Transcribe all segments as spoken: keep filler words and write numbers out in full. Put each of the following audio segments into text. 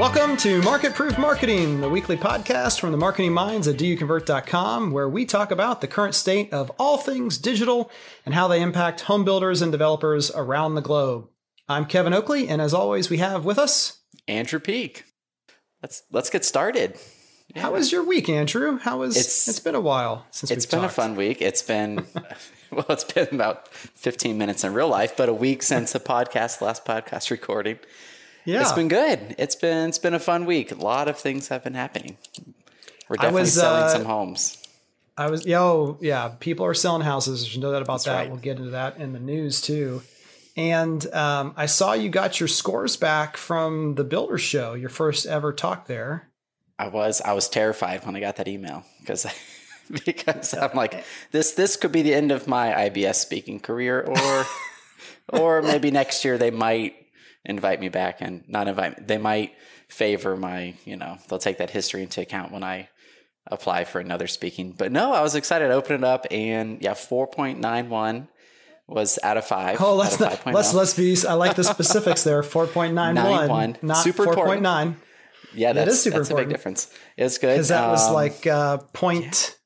Welcome to Market Proof Marketing, the weekly podcast from the marketing minds at do you convert dot com, where we talk about the current state of all things digital and how they impact home builders and developers around the globe. I'm Kevin Oakley, and as always, we have with us Andrew Peak. Let's let's get started. Yeah. How was your week, Andrew? How was it's, it's been a while since it's we've been talked. A fun week. It's been well, it's been about fifteen minutes in real life, but a week since the podcast, last podcast recording. Yeah. It's been good. It's been it's been a fun week. A lot of things have been happening. We're definitely was, selling uh, some homes. I was yo, yeah, people are selling houses. There's no doubt about That's that. Right. We'll get into that in the news too. And um, I saw you got your scores back from the Builder Show, your first ever talk there. I was I was terrified when I got that email because because I'm like, this this could be the end of my I B S speaking career, or or maybe next year they might invite me back and not invite me. They might favor my, you know, they'll take that history into account when I apply for another speaking. But no, I was excited to open it up, and yeah, four point nine one was out of five. Oh, let's not, let's, let's be, I like the specifics there. four point nine one, not four point nine. Yeah, that's, that is super that's important. A big difference. It's good. Cause that um, was like uh point,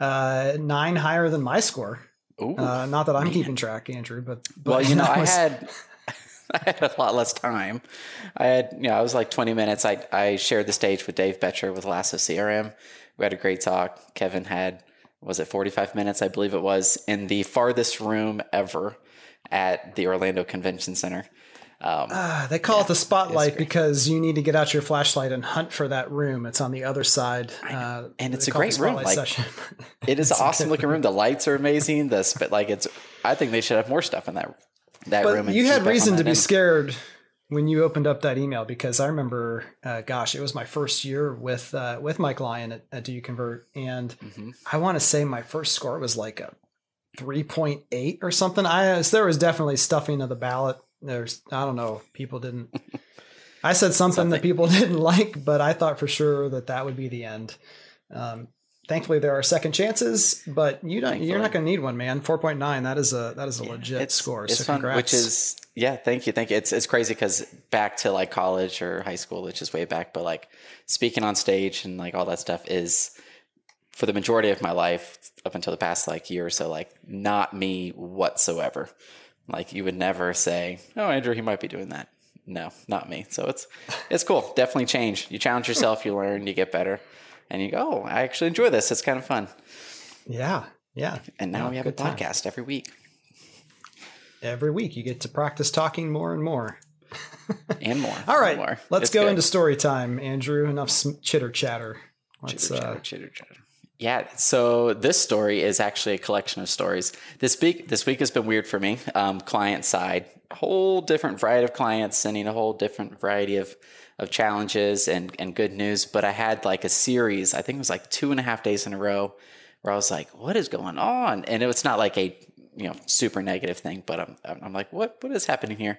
yeah. uh, nine higher than my score. Ooh, uh, not that I'm man. keeping track, Andrew, but, but well, you know, was, I had, I had a lot less time. I had, you know, I was like twenty minutes. I, I shared the stage with Dave Betcher with Lasso C R M. We had a great talk. Kevin had, was it forty-five minutes? I believe it was, in the farthest room ever at the Orlando Convention Center. Um, uh, they call yeah, it the spotlight because you need to get out your flashlight and hunt for that room. It's on the other side. Uh, and it's a great room. Like, it is an awesome looking room. The lights are amazing. The, but like it's, I think they should have more stuff in that room. That but room you had reason to be end. scared when you opened up that email, because I remember, uh, gosh, it was my first year with uh, with Mike Lyon at, at Do You Convert, and mm-hmm. I want to say my first score was like a three point eight or something. I so there was definitely stuffing of the ballot. There's I don't know, people didn't. I said something, something that people didn't like, but I thought for sure that that would be the end. Um, Thankfully, there are second chances, but you don't. Thankfully. You're not going to need one, man. Four point nine. That is a that is a yeah, legit it's, score. It's so fun, congrats. Which is yeah. Thank you, thank you. It's it's crazy because back to like college or high school, which is way back, but like speaking on stage and like all that stuff is for the majority of my life up until the past like year or so, like not me whatsoever. Like you would never say, "Oh, Andrew, he might be doing that." No, not me. So it's it's cool. Definitely change. You challenge yourself. You learn. You get better. And you go, oh, I actually enjoy this. It's kind of fun. Yeah. Yeah. And now yeah, we have a podcast time. every week. Every week you get to practice talking more and more. and more. All right. More. Let's it's go good. into story time, Andrew. Enough chitter chatter. Chitter chatter, uh, chitter chatter. Yeah. So this story is actually a collection of stories. This week, this week has been weird for me. Um, client side, a whole different variety of clients sending a whole different variety of of challenges and, and good news. But I had like a series, I think it was like two and a half days in a row where I was like, what is going on? And it was not like a, you know, super negative thing, but I'm, I'm like, what, what is happening here?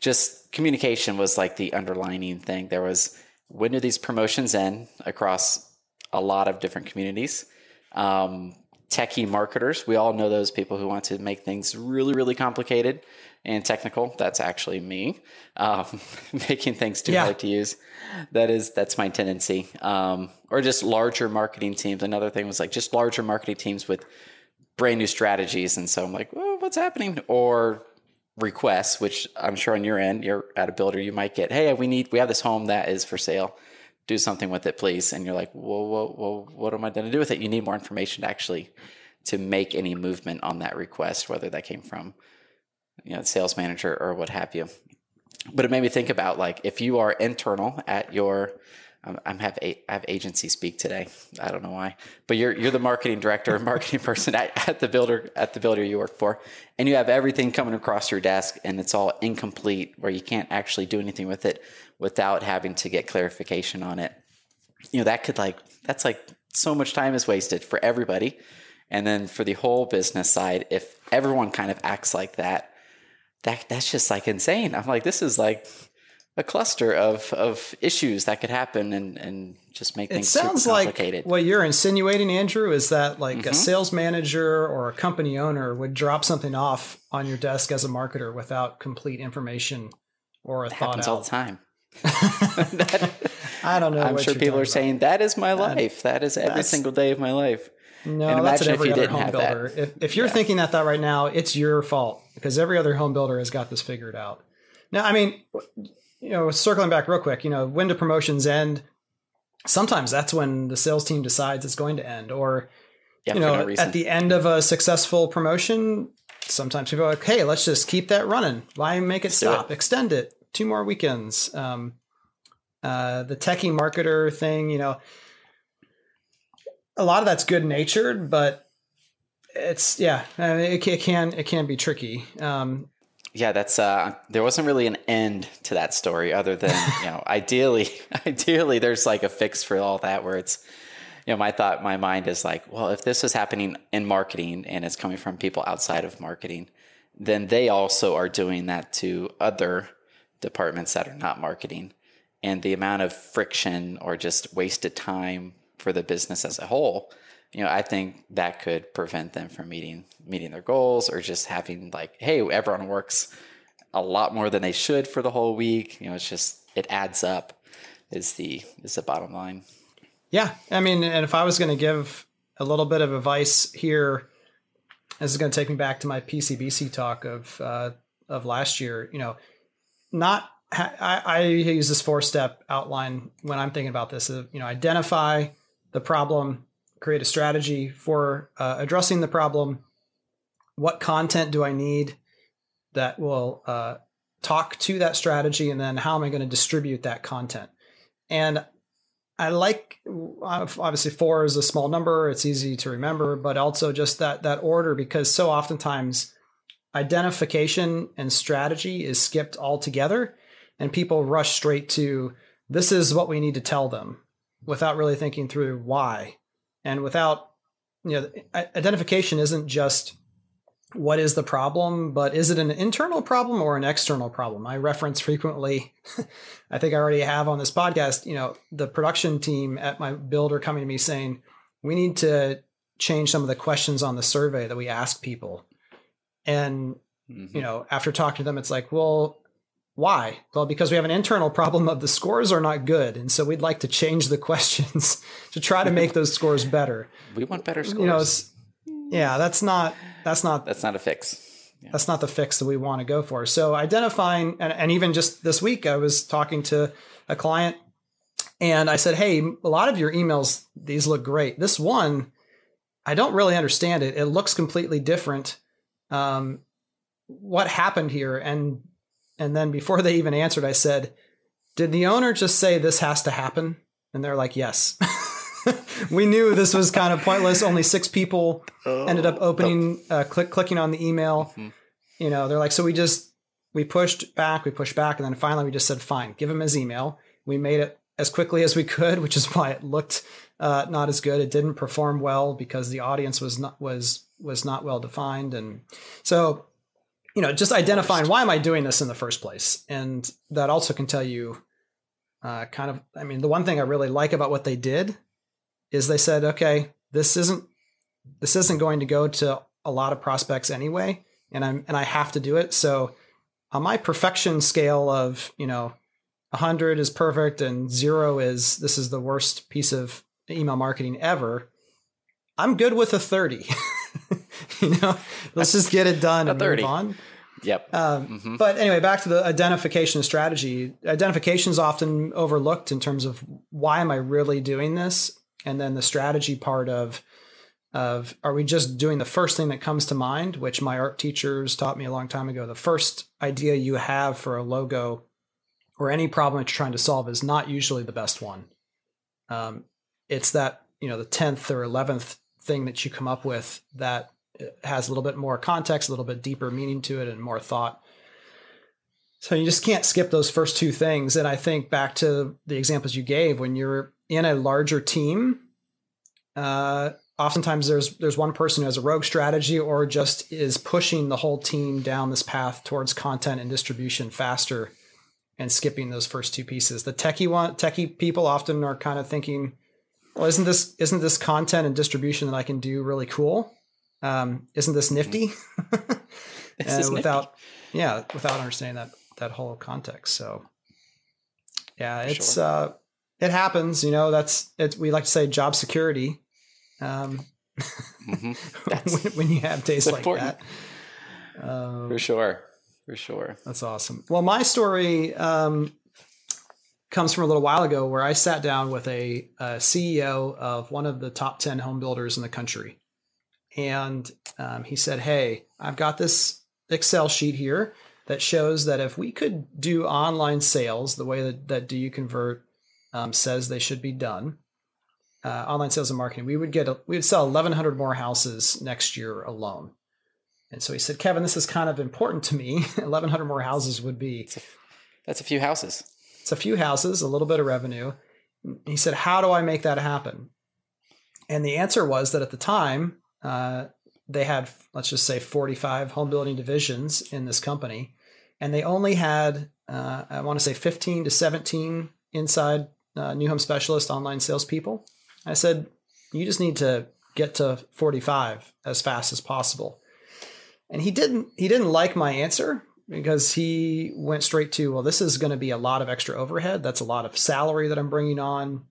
Just communication was like the underlining thing. There was, when do these promotions end across a lot of different communities? Um, techie marketers. We all know those people who want to make things really, really complicated and technical. That's actually me, um, making things too yeah. hard to use. That is, that's my tendency. Um, or just larger marketing teams. Another thing was like just larger marketing teams with brand new strategies. And so I'm like, well, what's happening? Or requests, which I'm sure on your end, you're at a builder, you might get, hey, we need, we have this home that is for sale. Do something with it, please. And you're like, whoa, whoa, whoa, what am I going to do with it? You need more information to actually, to make any movement on that request, whether that came from, you know, the sales manager or what have you. But it made me think about like, if you are internal at your, um, I'm have a, I have agency speak today. I don't know why, but you're, you're the marketing director or marketing person at, at the builder, at the builder you work for, and you have everything coming across your desk and it's all incomplete where you can't actually do anything with it without having to get clarification on it. You know, that could like, that's like so much time is wasted for everybody. And then for the whole business side, if everyone kind of acts like that, that that's just like insane. I'm like, this is like a cluster of, of issues that could happen and, and just make things super complicated. It sounds like what you're insinuating, Andrew, is that like mm-hmm. a sales manager or a company owner would drop something off on your desk as a marketer without complete information or a thought out. Happens all the time. that, I don't know. I'm sure people are about. saying that is my life. That, that is every single day of my life. No, and that's every other home builder. If, if you're yeah. thinking that thought right now, it's your fault, because every other home builder has got this figured out. Now, I mean, you know, circling back real quick, you know, when do promotions end? Sometimes that's when the sales team decides it's going to end, or, yeah, you know, no at the end of a successful promotion, sometimes people are like, hey, let's just keep that running. Why make it let's stop? It. Extend it. Two more weekends. Um, uh, the techie marketer thing, you know, a lot of that's good natured, but it's, yeah, I mean, it, it can, it can be tricky. Um, yeah, that's, uh, there wasn't really an end to that story other than, you know, ideally, ideally there's like a fix for all that where it's, you know, my thought, my mind is like, well, if this is happening in marketing and it's coming from people outside of marketing, then they also are doing that to other departments that are not marketing, and the amount of friction or just wasted time for the business as a whole, you know, I think that could prevent them from meeting, meeting their goals, or just having like, hey, everyone works a lot more than they should for the whole week. You know, it's just, it adds up is the, is the bottom line. Yeah. I mean, and if I was going to give a little bit of advice here, this is going to take me back to my P C B C talk of, uh, of last year, you know, Not, I, I use this four-step outline when I'm thinking about this. You know, identify the problem, create a strategy for uh, addressing the problem. What content do I need that will uh, talk to that strategy, and then how am I going to distribute that content? And I like, obviously, four is a small number; it's easy to remember, but also just that that order, because so oftentimes identification and strategy is skipped altogether, and people rush straight to this is what we need to tell them without really thinking through why. And without, you know, identification isn't just what is the problem, but is it an internal problem or an external problem? I reference frequently, I think I already have on this podcast, you know, the production team at my builder coming to me saying, we need to change some of the questions on the survey that we ask people. And, mm-hmm. you know, after talking to them, it's like, well, why? Well, because we have an internal problem of the scores are not good. And so we'd like to change the questions to try to make those scores better. We want better scores. You know, yeah, that's not, that's not, that's not a fix. Yeah. That's not the fix that we want to go for. So identifying, and, and even just this week, I was talking to a client and I said, hey, a lot of your emails, these look great. This one, I don't really understand it. It looks completely different. Um, what happened here? And, and then before they even answered, I said, did the owner just say this has to happen? And they're like, yes, we knew this was kind of pointless. Only six people oh, ended up opening, oh. uh, click, clicking on the email, mm-hmm. you know, they're like, so we just, we pushed back, we pushed back. And then finally we just said, fine, give him his email. We made it as quickly as we could, which is why it looked, uh, not as good. It didn't perform well because the audience was not, was, was not well defined. And so, you know, just identifying why am I doing this in the first place? And that also can tell you uh, kind of, I mean, the one thing I really like about what they did is they said, okay, this isn't, this isn't going to go to a lot of prospects anyway. And I'm, and I have to do it. So on my perfection scale of, you know, a hundred is perfect and zero is, this is the worst piece of email marketing ever. I'm good with a thirty. You know, let's just get it done and move on. Yep. Um, mm-hmm. But anyway, back to the identification strategy. Identification is often overlooked in terms of why am I really doing this? And then the strategy part of, of are we just doing the first thing that comes to mind, which my art teachers taught me a long time ago. The first idea you have for a logo or any problem that you're trying to solve is not usually the best one. Um, it's that, you know, the tenth or eleventh thing that you come up with that has a little bit more context, a little bit deeper meaning to it and more thought. So you just can't skip those first two things. And I think back to the examples you gave, when you're in a larger team, uh, oftentimes there's, there's one person who has a rogue strategy or just is pushing the whole team down this path towards content and distribution faster and skipping those first two pieces. The techie one, techie people often are kind of thinking, well, isn't this, isn't this content and distribution that I can do really cool? Um, isn't this nifty? this uh, without, nifty. yeah, without understanding that, that whole context. So Yeah, it's sure. uh, it happens. You know, that's it's, we like to say job security. Um, mm-hmm. That's when, when you have days like important. that. Um, for sure, for sure. That's awesome. Well, my story um, comes from a little while ago where I sat down with a, a C E O of one of the top ten home builders in the country, and um, he said, "Hey, I've got this Excel sheet here that shows that if we could do online sales the way that, that Do You Convert um, says they should be done, uh, online sales and marketing, we would get a, we would sell eleven hundred more houses next year alone." And so he said, "Kevin, this is kind of important to me. eleven hundred more houses would be that's a, that's a few houses. It's a few houses, a little bit of revenue." He said, "How do I make that happen?" And the answer was that at the time, uh, they had, let's just say, forty-five home building divisions in this company, and they only had, uh, I want to say, fifteen to seventeen inside uh, new home specialist online salespeople. I said, "You just need to get to forty-five as fast as possible." And he didn't. He didn't like my answer because he went straight to, "Well, this is going to be a lot of extra overhead. That's a lot of salary that I'm bringing on.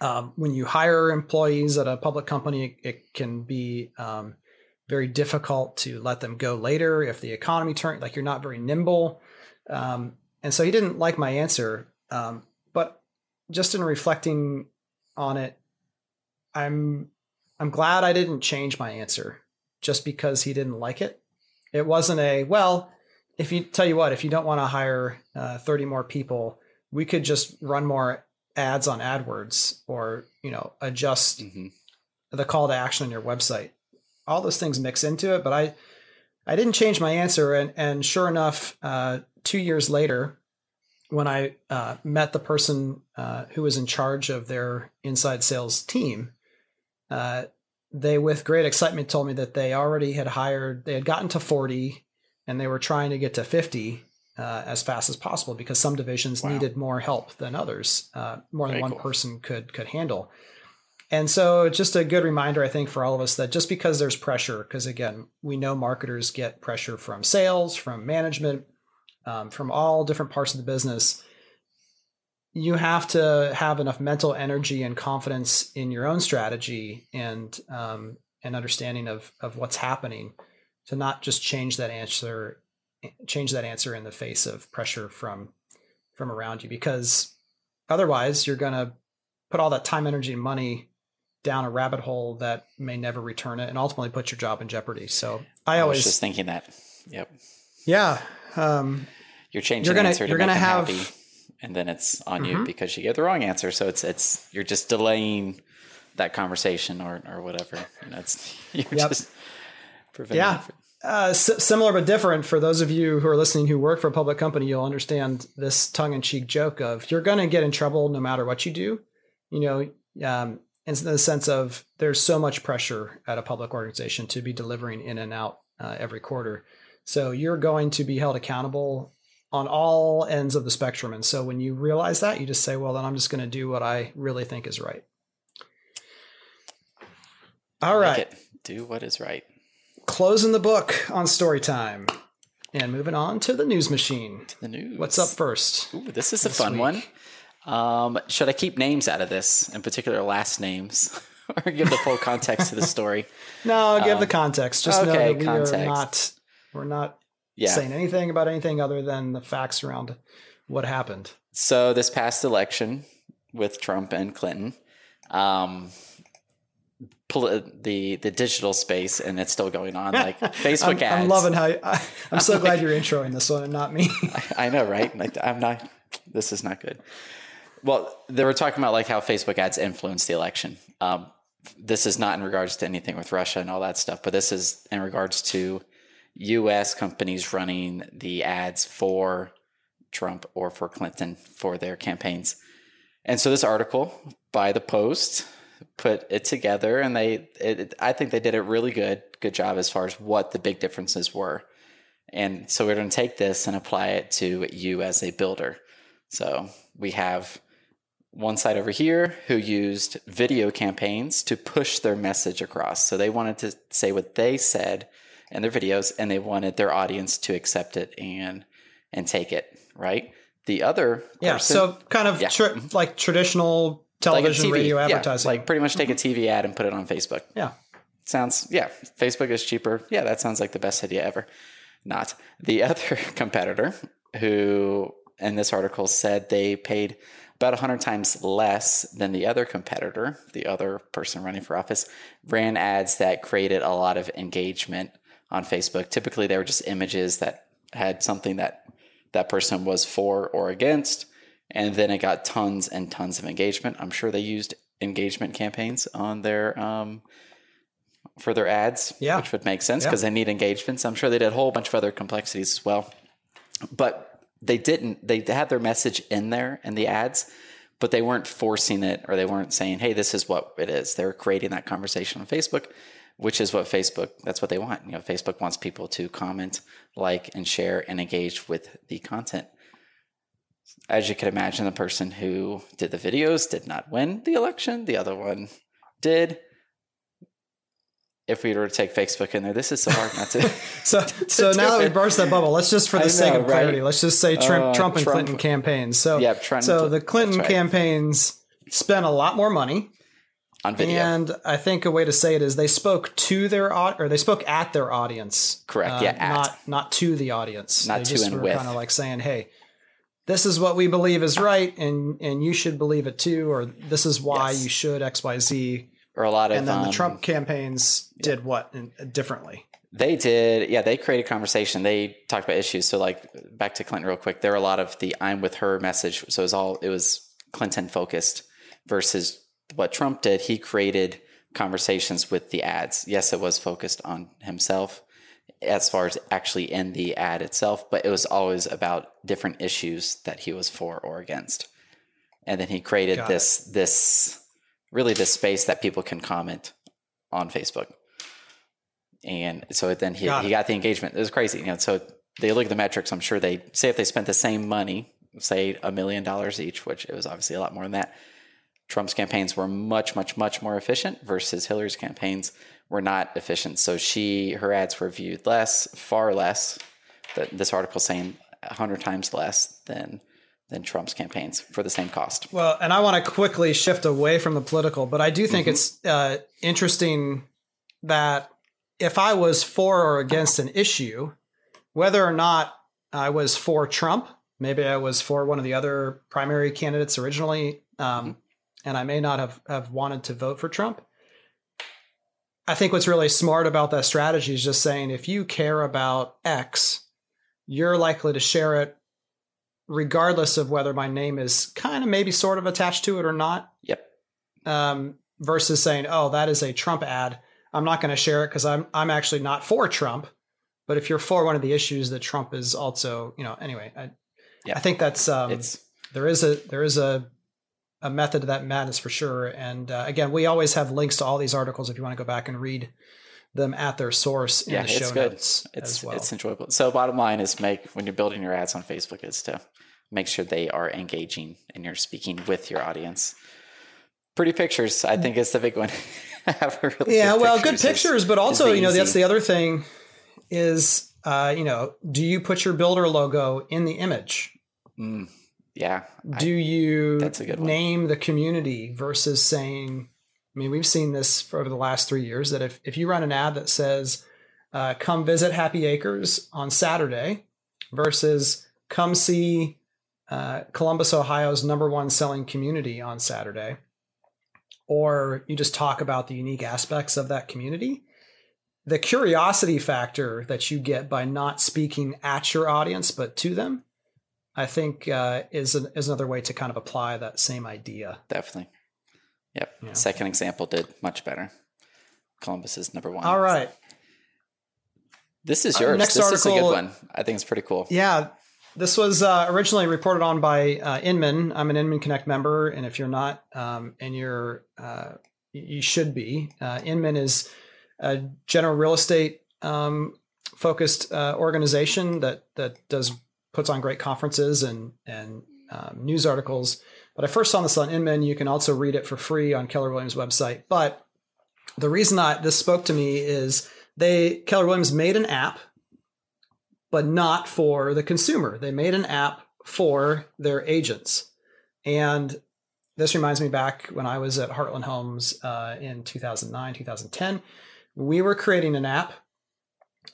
Um, when you hire employees at a public company, it, it can be." Um, very difficult to let them go later if the economy turned, like you're not very nimble. Um, and so he didn't like my answer. Um, but just in reflecting on it, I'm, I'm glad I didn't change my answer just because he didn't like it. It wasn't a, well, if you tell you what, if you don't want to hire uh, thirty more people, we could just run more ads on AdWords or, you know, adjust mm-hmm. the call to action on your website. All those things mix into it, but I, I didn't change my answer. And, and sure enough, uh, two years later, when I uh, met the person uh, who was in charge of their inside sales team, uh, they, with great excitement, told me that they already had hired, they had gotten to forty and they were trying to get to fifty uh, as fast as possible because some divisions wow. needed more help than others. Uh, more Very than one cool. person could, could handle. And so just a good reminder, I think, for all of us that just because there's pressure, because again, we know marketers get pressure from sales, from management, um, from all different parts of the business, you have to have enough mental energy and confidence in your own strategy and um, an understanding of of what's happening to not just change that answer, change that answer in the face of pressure from from around you, because otherwise you're going to put all that time, energy, and money down a rabbit hole that may never return it and ultimately put your job in jeopardy. So I always I was just thinking that. Yep. Yeah. Um, you're changing you're gonna, the answer to make them have, happy, and then it's on mm-hmm. you because you get the wrong answer. So it's, it's, you're just delaying that conversation or, or whatever. You know, it's, you're yep. just preventing yeah. it. Uh, s- similar but different. For those of you who are listening who work for a public company, you'll understand this tongue-in-cheek joke of you're going to get in trouble no matter what you do. You know, um, in the sense of there's so much pressure at a public organization to be delivering in and out uh, every quarter. So you're going to be held accountable on all ends of the spectrum. And so when you realize that, you just say, well, then I'm just going to do what I really think is right. All right. Make it. Do what is right. Closing the book on story time and moving on to the news machine. To the news. What's up first? Ooh, this is a fun week. one. Um, should I keep names out of this, in particular last names, or give the full context to the story? No, give um, the context. Just okay, know that we context. are not, we're not yeah. saying anything about anything other than the facts around what happened. So this past election with Trump and Clinton, um, poli- the the digital space, and it's still going on, like Facebook I'm, ads. I'm loving how you, I, I'm so glad you're introing this one and not me. I, I know, right? Like I'm not. This is not good. Well, they were talking about like how Facebook ads influenced the election. Um, this is not in regards to anything with Russia and all that stuff, but this is in regards to U S companies running the ads for Trump or for Clinton for their campaigns. And so this article by The Post put it together, and they, it, it, I think they did a really good, good job as far as what the big differences were. And so we're going to take this and apply it to you as a builder. So we have one side over here who used video campaigns to push their message across. So they wanted to say what they said in their videos, and they wanted their audience to accept it and and take it, right? The other person, yeah, so kind of yeah. tra- like traditional television, like radio advertising. Yeah, like pretty much take a T V ad and put it on Facebook. Yeah. Sounds, yeah, Facebook is cheaper. Yeah, that sounds like the best idea ever. Not. The other competitor who, in this article, said they paid about one hundred times less than the other competitor, the other person running for office, ran ads that created a lot of engagement on Facebook. Typically, they were just images that had something that that person was for or against, and then it got tons and tons of engagement. I'm sure they used engagement campaigns on their um, for their ads, yeah. which would make sense because yeah. they need engagements. I'm sure they did a whole bunch of other complexities as well. But they didn't. They had their message in there in the ads, but they weren't forcing it, or they weren't saying, hey, this is what it is. They were creating that conversation on Facebook, which is what Facebook, that's what they want. You know, Facebook wants people to comment, like, and share and engage with the content. As you can imagine, the person who did the videos did not win the election. The other one did. If we were to take Facebook in there, this is so hard not to. so to so now that we burst that bubble, let's just, for the I sake know, of clarity, right? let's just say Trump, uh, Trump and Trump. Clinton campaigns. So, yeah, Trump, so the Clinton right. campaigns spent a lot more money on video. And I think a way to say it is they spoke to their or they spoke at their audience. Correct. Uh, yeah. At. Not not to the audience. Not they to just and were with. Kind of like saying, hey, this is what we believe is right, and and you should believe it too, or this is why yes. you should X, Y, Z. Or a lot of, and then the um, Trump campaigns yeah. did what in, differently? They did. Yeah. They created conversation. They talked about issues. So, like, back to Clinton real quick, there were a lot of the I'm with her message. So it was all, it was Clinton focused versus what Trump did. He created conversations with the ads. Yes, it was focused on himself as far as actually in the ad itself, but it was always about different issues that he was for or against. And then he created Got this, it. this really the space that people can comment on Facebook. And so then he got, he got the engagement. It was crazy. You know, so they look at the metrics. I'm sure they say if they spent the same money, say a million dollars each, which it was obviously a lot more than that. Trump's campaigns were much, much, much more efficient versus Hillary's campaigns were not efficient. So she, her ads were viewed less, far less. This article saying one hundred times less than than Trump's campaigns for the same cost. Well, and I want to quickly shift away from the political, but I do think mm-hmm. it's uh, interesting that if I was for or against an issue, whether or not I was for Trump, maybe I was for one of the other primary candidates originally, um, mm-hmm. and I may not have, have wanted to vote for Trump. I think what's really smart about that strategy is just saying, if you care about X, you're likely to share it regardless of whether my name is kind of maybe sort of attached to it or not. Yep. Um, versus saying, oh, that is a Trump ad. I'm not going to share it because I'm I'm actually not for Trump. But if you're for one of the issues that Trump is also, you know, anyway, I, yep. I think that's um, it's- there is a there is a, a method to that madness for sure. And uh, again, we always have links to all these articles if you want to go back and read them at their source in yeah, the show it's good. notes it's, as well. It's enjoyable. So bottom line is make, when you're building your ads on Facebook, is to make sure they are engaging and you're speaking with your audience. Pretty pictures, I think, is the big one. really yeah, good well, pictures good pictures, is, but also, you know, easy. That's the other thing is, uh, you know, do you put your builder logo in the image? Mm, yeah. Do I, you that's a good name one. The community versus saying... I mean, we've seen this for over the last three years that if, if you run an ad that says, uh, come visit Happy Acres on Saturday versus come see uh, Columbus, Ohio's number one selling community on Saturday, or you just talk about the unique aspects of that community, the curiosity factor that you get by not speaking at your audience, but to them, I think uh, is, an, is another way to kind of apply that same idea. Definitely. Yep. Yeah. Second example did much better. Columbus is number one. All right. This is yours. Uh, next this article, is a good one. I think it's pretty cool. Yeah. This was uh, originally reported on by uh, Inman. I'm an Inman Connect member. And if you're not, um, and you're, uh, you should be. Uh, Inman is a general real estate um, focused uh, organization that, that does puts on great conferences and, and um, news articles. But I first saw this on Inman. You can also read it for free on Keller Williams' website. But the reason I, this spoke to me is they Keller Williams made an app, but not for the consumer. They made an app for their agents. And this reminds me back when I was at Heartland Homes uh, in two thousand nine, two thousand ten. We were creating an app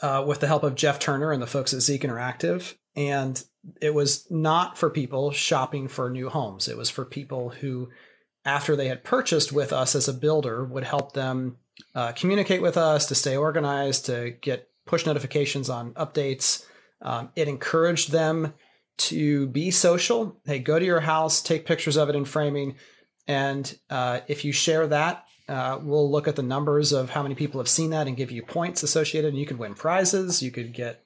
uh, with the help of Jeff Turner and the folks at Zeke Interactive. And it was not for people shopping for new homes. It was for people who, after they had purchased with us as a builder, would help them uh, communicate with us, to stay organized, to get push notifications on updates. Um, it encouraged them to be social. Hey, go to your house, take pictures of it in framing. And uh, if you share that, uh, we'll look at the numbers of how many people have seen that and give you points associated. And you could win prizes. You could get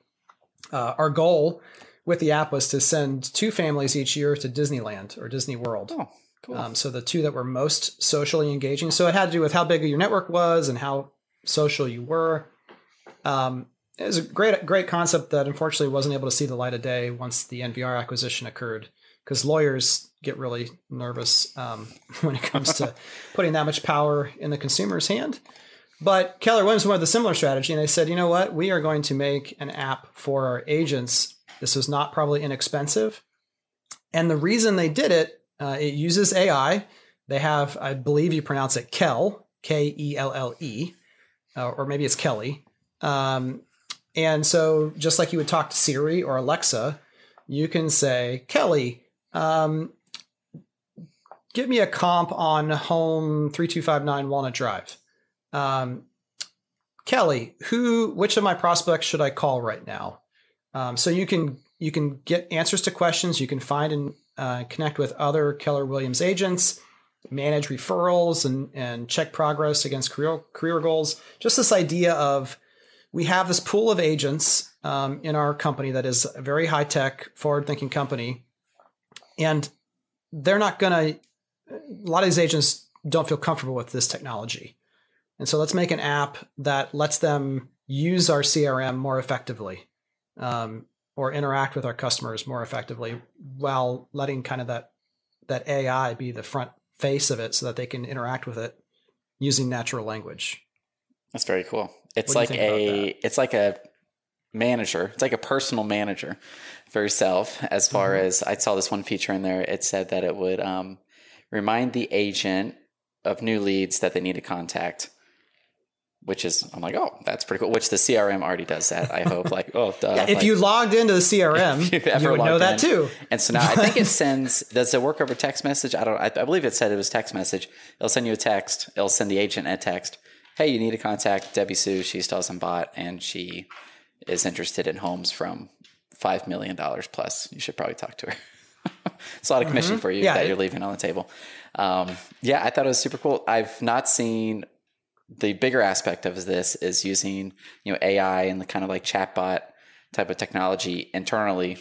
uh, our goal with the app was to send two families each year to Disneyland or Disney World. Oh, cool. Um, so the two that were most socially engaging. So it had to do with how big your network was and how social you were. Um, it was a great, great concept that unfortunately wasn't able to see the light of day once the N V R acquisition occurred, because lawyers get really nervous um, when it comes to putting that much power in the consumer's hand. But Keller Williams went with a similar strategy, and they said, you know what, we are going to make an app for our agents. This was not probably inexpensive. And the reason they did it, uh, it uses A I. They have, I believe you pronounce it Kel, K E L L E, uh, or maybe it's Kelly. Um, and so just like you would talk to Siri or Alexa, you can say, Kelly, um, give me a comp on home three two five nine Walnut Drive. Um, Kelly, who, which of my prospects should I call right now? Um, so you can, you can get answers to questions. You can find and, uh, connect with other Keller Williams agents, manage referrals, and, and check progress against career, career goals. Just this idea of, we have this pool of agents um, in our company that is a very high tech, forward thinking company, and they're not going to, a lot of these agents don't feel comfortable with this technology. And so let's make an app that lets them use our C R M more effectively um, or interact with our customers more effectively, while letting kind of that, that A I be the front face of it so that they can interact with it using natural language. That's very cool. It's like a, it's like a manager. It's like a personal manager for yourself. As far mm-hmm. as I saw this one feature in there, it said that it would um, remind the agent of new leads that they need to contact, which is, I'm like, oh, that's pretty cool. Which the C R M already does that. I hope like, oh, duh. Yeah, if like, you logged into the C R M, you would know that in. too. And so now I think it sends, does it work over text message? I don't, I, I believe it said it was text message. It'll send you a text. It'll send the agent a text. Hey, you need to contact Debbie Sue. She sells and bought, and she is interested in homes from five million dollars plus. You should probably talk to her. It's a lot of commission mm-hmm. for you yeah, that it, you're leaving on the table. Um, yeah, I thought it was super cool. I've not seen the bigger aspect of this is using, you know, A I and the kind of like chatbot type of technology internally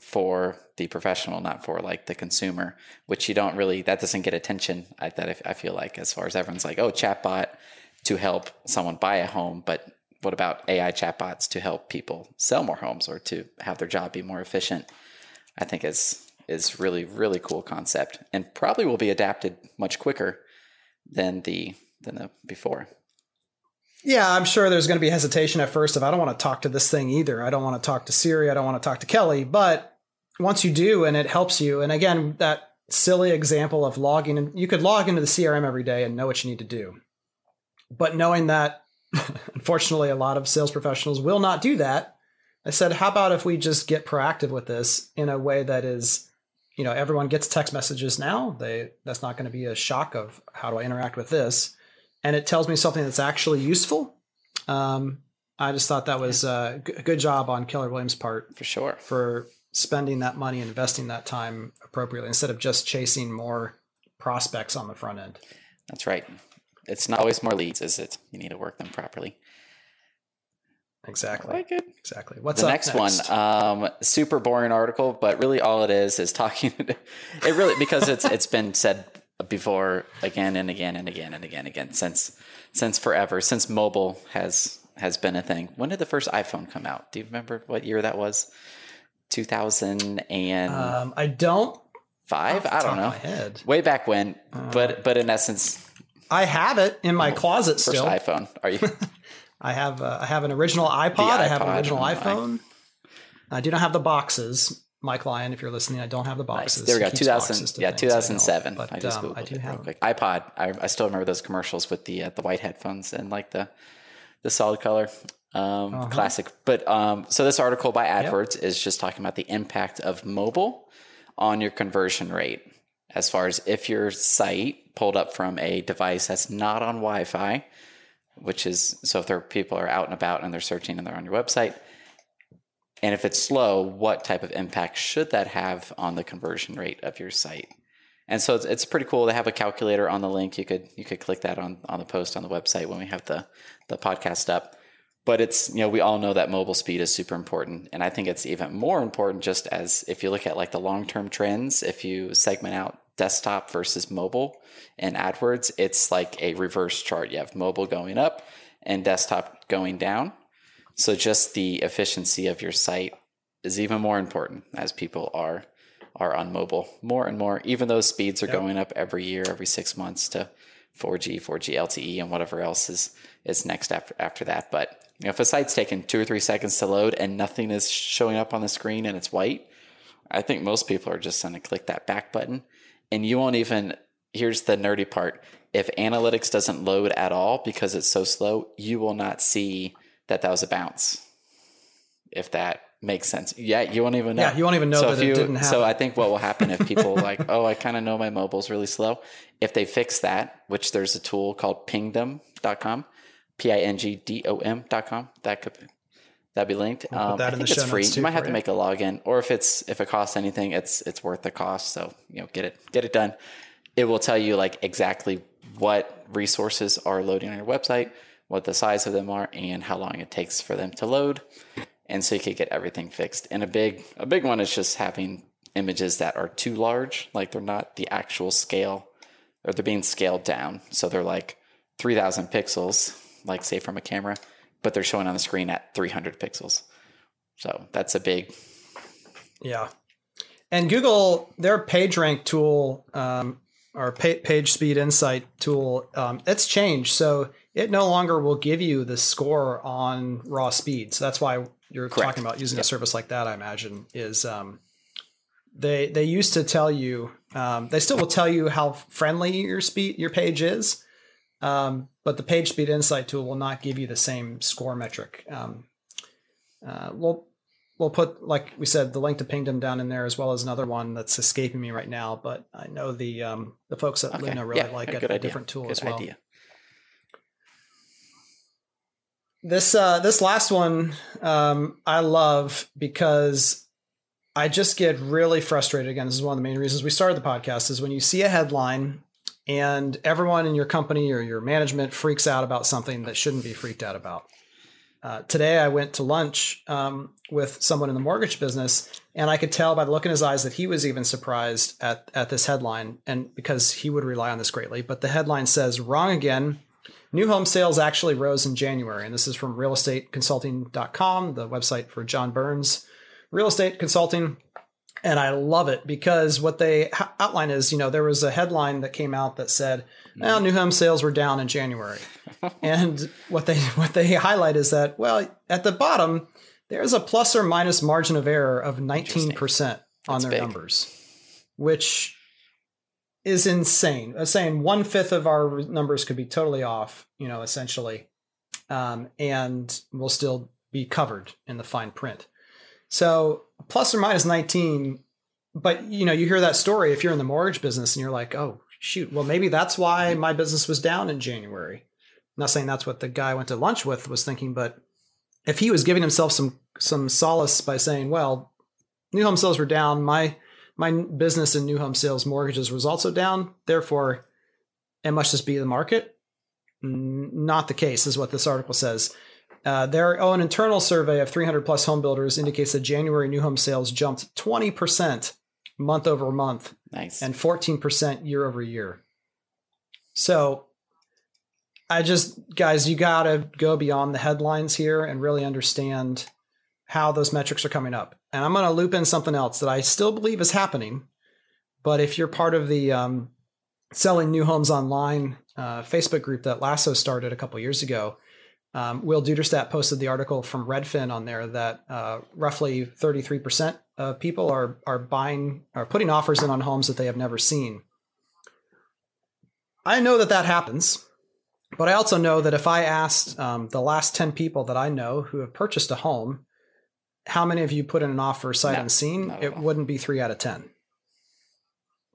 for the professional, not for like the consumer, which you don't really, that doesn't get attention. I, that I feel like as far as everyone's like, oh, chatbot to help someone buy a home, but what about A I chatbots to help people sell more homes or to have their job be more efficient? I think is is really, really cool concept, and probably will be adapted much quicker than the than the before. Yeah, I'm sure there's going to be hesitation at first of, I don't want to talk to this thing either. I don't want to talk to Siri. I don't want to talk to Kelly. But once you do, and it helps you, and again, that silly example of logging in, you could log into the C R M every day and know what you need to do. But knowing that, unfortunately, a lot of sales professionals will not do that. I said, how about if we just get proactive with this in a way that is, you know, everyone gets text messages now. They that's not going to be a shock of how do I interact with this? And it tells me something that's actually useful. Um, I just thought that was uh, g- a good job on Keller Williams' part. For sure. For spending that money and investing that time appropriately instead of just chasing more prospects on the front end. That's right. It's not always more leads, is it? You need to work them properly. Exactly. I like it. Exactly. What's the up next, next one? Um, super boring article, but really all it is is talking. It really, because it's it's been said before again and again and again and again again since since forever, since mobile has has been a thing. When did the first iPhone come out? Do you remember what year that was? two thousand and um, I don't five. I don't know. Head. Way back when, uh, but but in essence, I have it in my oh, closet first still. First iPhone? Are you? I have uh, I have an original iPod. iPod I have an original iPhone. I... I do not have the boxes. Mike Lyon, if you're listening, I don't have the boxes. Nice. There we go. two thousand, yeah, two thousand seven. I, I just um, Googled I do it have real quick. iPod. I, I still remember those commercials with the uh, the white headphones and like the the solid color. Um, uh-huh. Classic. But um, so this article by AdWords yep. is just talking about the impact of mobile on your conversion rate. As far as if your site pulled up from a device that's not on Wi-Fi, which is, so if there are people are out and about and they're searching and they're on your website, and if it's slow, what type of impact should that have on the conversion rate of your site? And so it's, it's pretty cool. They have a calculator on the link. You could you could click that on, on the post on the website when we have the, the podcast up. But it's, you know, we all know that mobile speed is super important. And I think it's even more important just as if you look at like the long-term trends, if you segment out desktop versus mobile in AdWords, it's like a reverse chart. You have mobile going up and desktop going down. So just the efficiency of your site is even more important as people are are on mobile more and more, even though speeds are yep. going up every year, every six months to four G, four G L T E, and whatever else is is next after after that. But you know, if a site's taking two or three seconds to load and nothing is showing up on the screen and it's white, I think most people are just going to click that back button. And you won't even, here's the nerdy part, if analytics doesn't load at all because it's so slow, you will not see that that was a bounce, if that makes sense. Yeah, you won't even know. Yeah, you won't even know so that you, it didn't happen. So I think what will happen if people like, oh, I kind of know my mobile's really slow. If they fix that, which there's a tool called pingdom dot com, P I N G D O M dot com. That could be, that'd be linked. We'll um, that I think it's free. You might have to make a login, or if it's if it costs anything, it's it's worth the cost. So you know, get it get it done. It will tell you like exactly what resources are loading on your website, what the size of them are, and how long it takes for them to load. And so you could get everything fixed. And a big a big one is just having images that are too large, like they're not the actual scale, or they're being scaled down. So they're like three thousand pixels. Like say from a camera, but they're showing on the screen at three hundred pixels. So that's a big. Yeah. And Google, their PageRank tool, um, or pa- page speed insight tool, um, it's changed. So it no longer will give you the score on raw speed. So that's why you're Correct. talking about using yeah. a service like that, I imagine, is um, they, they used to tell you, um, they still will tell you how friendly your speed, your page is. Um, but the Page Speed Insight tool will not give you the same score metric. Um, uh, we'll we'll put, like we said, the link to Pingdom down in there, as well as another one that's escaping me right now. But I know the um, the folks at okay. Luna really yeah, like a, a different tool good as well. Idea. This uh, this last one um, I love because I just get really frustrated. Again, this is one of the main reasons we started the podcast is when you see a headline and everyone in your company or your management freaks out about something that shouldn't be freaked out about. Uh, today, I went to lunch um, with someone in the mortgage business, and I could tell by the look in his eyes that he was even surprised at, at this headline, and because he would rely on this greatly. But the headline says, "Wrong again, new home sales actually rose in January." And this is from real estate consulting dot com, the website for John Burns Real Estate Consulting. And I love it because what they outline is, you know, there was a headline that came out that said, "Well, new home sales were down in January," and what they what they highlight is that, well, at the bottom, there's a plus or minus margin of error of nineteen percent on their big. numbers, which is insane. I'm saying one fifth of our numbers could be totally off, you know, essentially, um, and we'll still be covered in the fine print. So plus or minus nineteen, but you know, you hear that story if you're in the mortgage business and you're like, oh shoot, well maybe that's why my business was down in January. I'm not saying that's what the guy I went to lunch with was thinking, but if he was giving himself some some solace by saying, well, new home sales were down, my my business in new home sales mortgages was also down, therefore it must just be the market. Not the case is what this article says. Uh, their own internal survey of three hundred plus home builders indicates that January new home sales jumped twenty percent month over month nice. and fourteen percent year over year. So I just, guys, you got to go beyond the headlines here and really understand how those metrics are coming up. And I'm going to loop in something else that I still believe is happening. But if you're part of the um, Selling New Homes Online uh, Facebook group that Lasso started a couple years ago, Um, Will Duderstadt posted the article from Redfin on there that uh, roughly thirty-three percent uh, people are are buying or putting offers in on homes that they have never seen. I know that that happens, but I also know that if I asked um, the last ten people that I know who have purchased a home, how many of you put in an offer sight unseen, it wouldn't be three out of ten.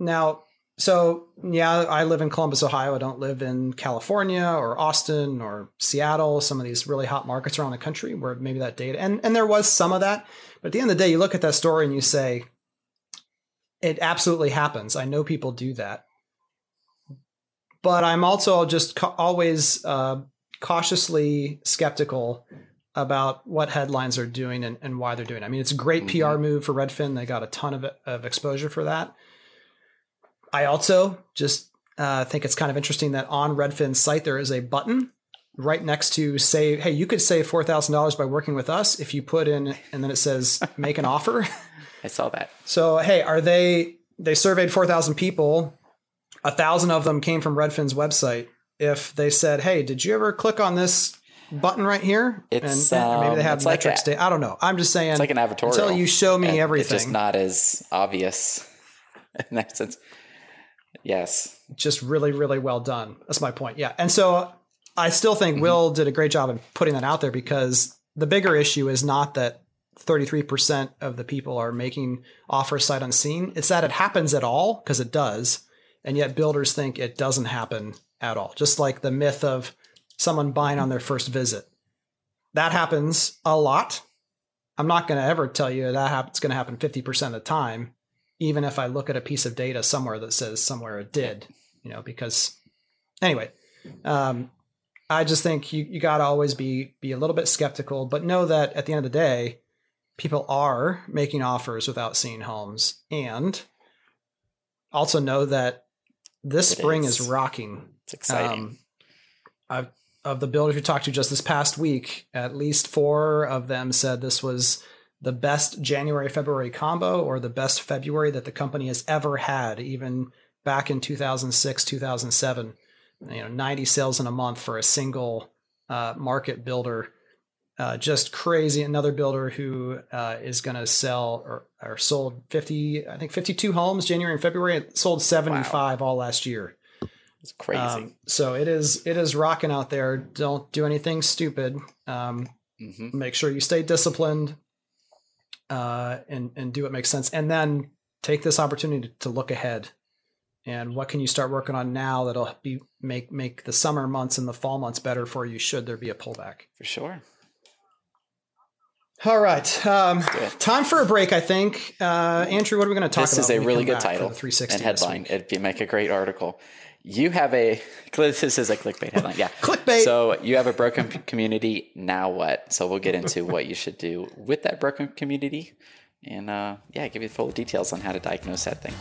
Now, so yeah, I live in Columbus, Ohio. I don't live in California or Austin or Seattle, some of these really hot markets around the country where maybe that data, and, and there was some of that, but at the end of the day, you look at that story and you say, it absolutely happens. I know people do that. But I'm also just ca- always uh, cautiously skeptical about what headlines are doing and, and why they're doing it. I mean, it's a great mm-hmm. P R move for Redfin. They got a ton of, of exposure for that. I also just uh, think it's kind of interesting that on Redfin's site, there is a button right next to say, hey, you could save four thousand dollars by working with us if you put in, and then it says, make an offer. I saw that. So, hey, are they, they surveyed four thousand people. A thousand of them came from Redfin's website. If they said, hey, did you ever click on this button right here? It's, and, and maybe they have um, metrics. Like a, I don't know. I'm just saying. It's like an advertorial. Until you show me everything. It's just not as obvious in that sense. Yes. Just really, really well done. That's my point. Yeah. And so I still think mm-hmm. Will did a great job of putting that out there, because the bigger issue is not that thirty-three percent of the people are making offers sight unseen. It's that it happens at all, because it does. And yet builders think it doesn't happen at all. Just like the myth of someone buying on their first visit. That happens a lot. I'm not going to ever tell you that it's going to happen fifty percent of the time, even if I look at a piece of data somewhere that says somewhere it did, you know, because anyway, um, I just think you, you got to always be, be a little bit skeptical, but know that at the end of the day, people are making offers without seeing homes, and also know that this it spring is. is rocking. It's exciting. Um, I've, of the builders we talked to just this past week, at least four of them said this was the best January-February combo, or the best February that the company has ever had, even back in two thousand six, two thousand seven. You know, ninety sales in a month for a single uh, market builder. Uh, just crazy. Another builder who uh, is going to sell or, or sold fifty, I think fifty-two homes January and February. It sold seventy-five wow. all last year. It's crazy. Um, so it is, it is rocking out there. Don't do anything stupid. Um, mm-hmm. Make sure you stay disciplined uh, and, and do what makes sense. And then take this opportunity to, to look ahead. And what can you start working on now that'll be make, make the summer months and the fall months better for you, should there be a pullback? For sure. All right. Um, time for a break, I think. Uh, Andrew, what are we going to talk this about? This is a really good title and headline. It'd be, make a great article. You have a, this is a clickbait headline. Yeah. Clickbait. So you have a broken community. Now what? So we'll get into what you should do with that broken community. And uh, yeah, give you full details on how to diagnose that thing.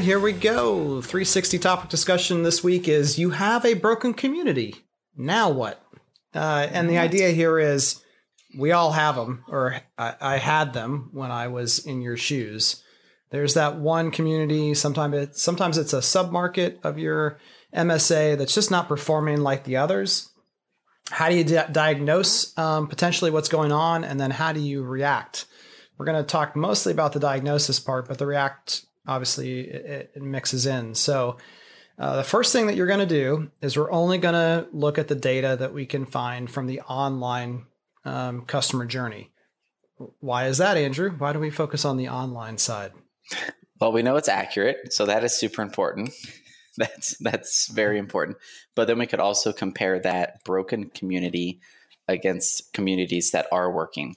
Here we go. three sixty topic discussion this week is, you have a broken community. Now what? Uh, and the idea here is, we all have them, or I, I had them when I was in your shoes. There's that one community. Sometimes it's, sometimes it's a submarket of your M S A that's just not performing like the others. How do you di- diagnose um, potentially what's going on? And then how do you react? We're going to talk mostly about the diagnosis part, but the react obviously it, it mixes in. So uh, the first thing that you're going to do is, we're only going to look at the data that we can find from the online um, customer journey. Why is that, Andrew? Why do we focus on the online side? Well, we know it's accurate. So that is super important. That's, that's very important. But then we could also compare that broken community against communities that are working.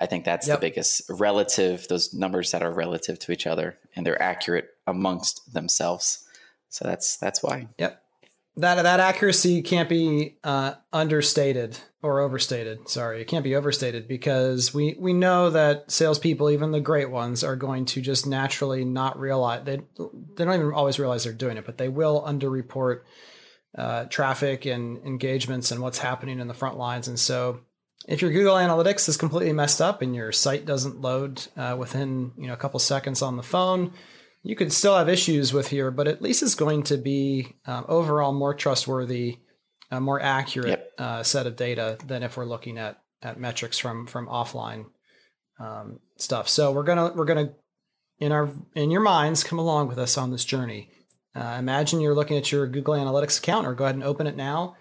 I think that's yep. the biggest relative, those numbers that are relative to each other, and they're accurate amongst themselves. So that's, that's why. Yep. That, that accuracy can't be uh, understated or overstated. Sorry. It can't be overstated, because we, we know that salespeople, even the great ones, are going to just naturally not realize, they, they don't even always realize they're doing it, but they will underreport uh, traffic and engagements and what's happening in the front lines. And so if your Google Analytics is completely messed up and your site doesn't load uh, within you know a couple seconds on the phone, you could still have issues with here, but at least it's going to be um, overall more trustworthy, a more accurate yep. uh, set of data than if we're looking at at metrics from from offline um, stuff. So we're gonna we're gonna in our in your minds come along with us on this journey. Uh, imagine you're looking at your Google Analytics account, or go ahead and open it now.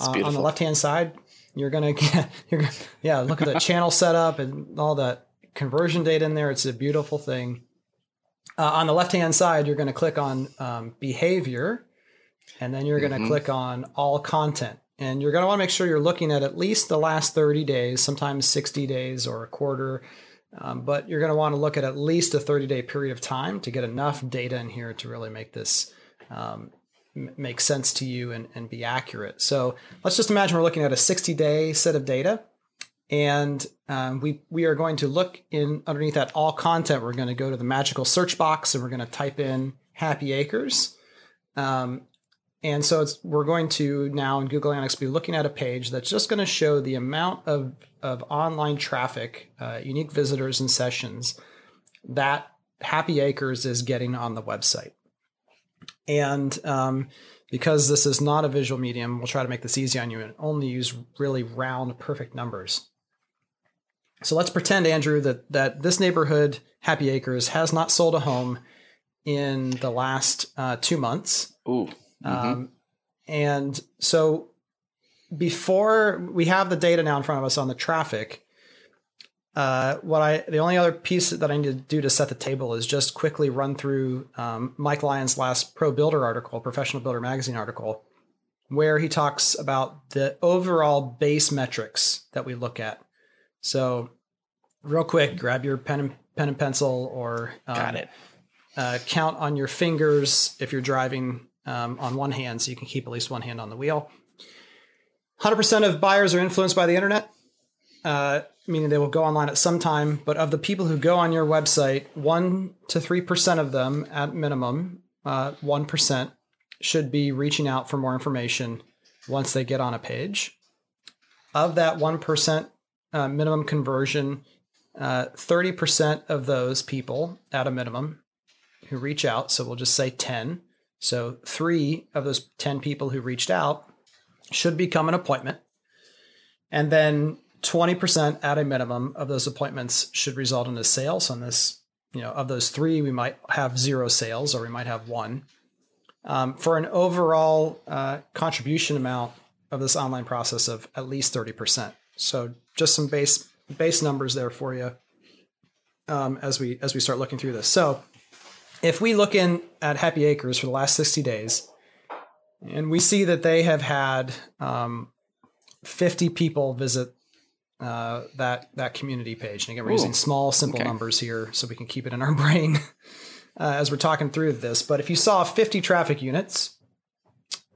Uh, on the left hand side, you're gonna get, you're gonna, yeah look at the channel setup and all that conversion data in there. It's a beautiful thing. Uh, on the left hand side, you're going to click on um, behavior, and then you're going to mm-hmm. click on all content. And you're going to want to make sure you're looking at at least the last thirty days, sometimes sixty days or a quarter. Um, but you're going to want to look at at least a thirty day period of time to get enough data in here to really make this um, m- make sense to you and, and be accurate. So let's just imagine we're looking at a sixty day set of data. And um, we we are going to look in underneath that all content. We're going to go to the magical search box and we're going to type in Happy Acres. Um, and so it's, we're going to now in Google Analytics be looking at a page that's just going to show the amount of, of online traffic, uh, unique visitors and sessions that Happy Acres is getting on the website. And um, because this is not a visual medium, we'll try to make this easy on you and only use really round, perfect numbers. So let's pretend, Andrew, that that this neighborhood, Happy Acres, has not sold a home in the last uh, two months. Ooh. Mm-hmm. Um, and so before we have the data now in front of us on the traffic, uh, what I the only other piece that I need to do to set the table is just quickly run through um, Mike Lyon's last Pro Builder article, Professional Builder magazine article, where he talks about the overall base metrics that we look at. So real quick, grab your pen and pen and pencil or um, Got it. Uh, count on your fingers if you're driving um, on one hand, so you can keep at least one hand on the wheel. one hundred percent of buyers are influenced by the internet, uh, meaning they will go online at some time. But of the people who go on your website, one to three percent of them at minimum, uh, one percent should be reaching out for more information once they get on a page. Of that one percent, Uh, minimum conversion, uh, thirty percent of those people at a minimum who reach out. So we'll just say ten. So three of those ten people who reached out should become an appointment. And then twenty percent at a minimum of those appointments should result in a sale. So on this, you know, of those three, we might have zero sales or we might have one. Um, for an overall uh, contribution amount of this online process of at least thirty percent. So just some base base numbers there for you um, as we as we start looking through this. So if we look in at Happy Acres for the last sixty days, and we see that they have had um, fifty people visit uh, that that community page. And again, we're Ooh. using small, simple okay. numbers here so we can keep it in our brain uh, as we're talking through this. But if you saw fifty traffic units,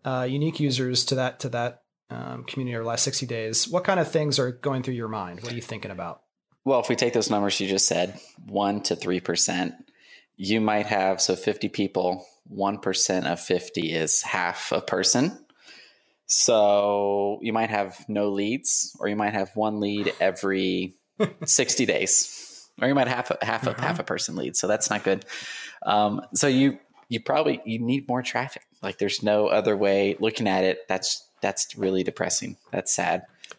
uh, unique users to that to that. Um, community over the last sixty days, what kind of things are going through your mind? What are you thinking about? Well, if we take those numbers you just said, one to three percent, you might have, so fifty people, one percent of fifty is half a person. So you might have no leads, or you might have one lead every sixty days, or you might have a, half a, uh-huh. half a person lead. So that's not good. Um, so you, you probably, you need more traffic. Like there's no other way looking at it. That's, That's really depressing. That's sad.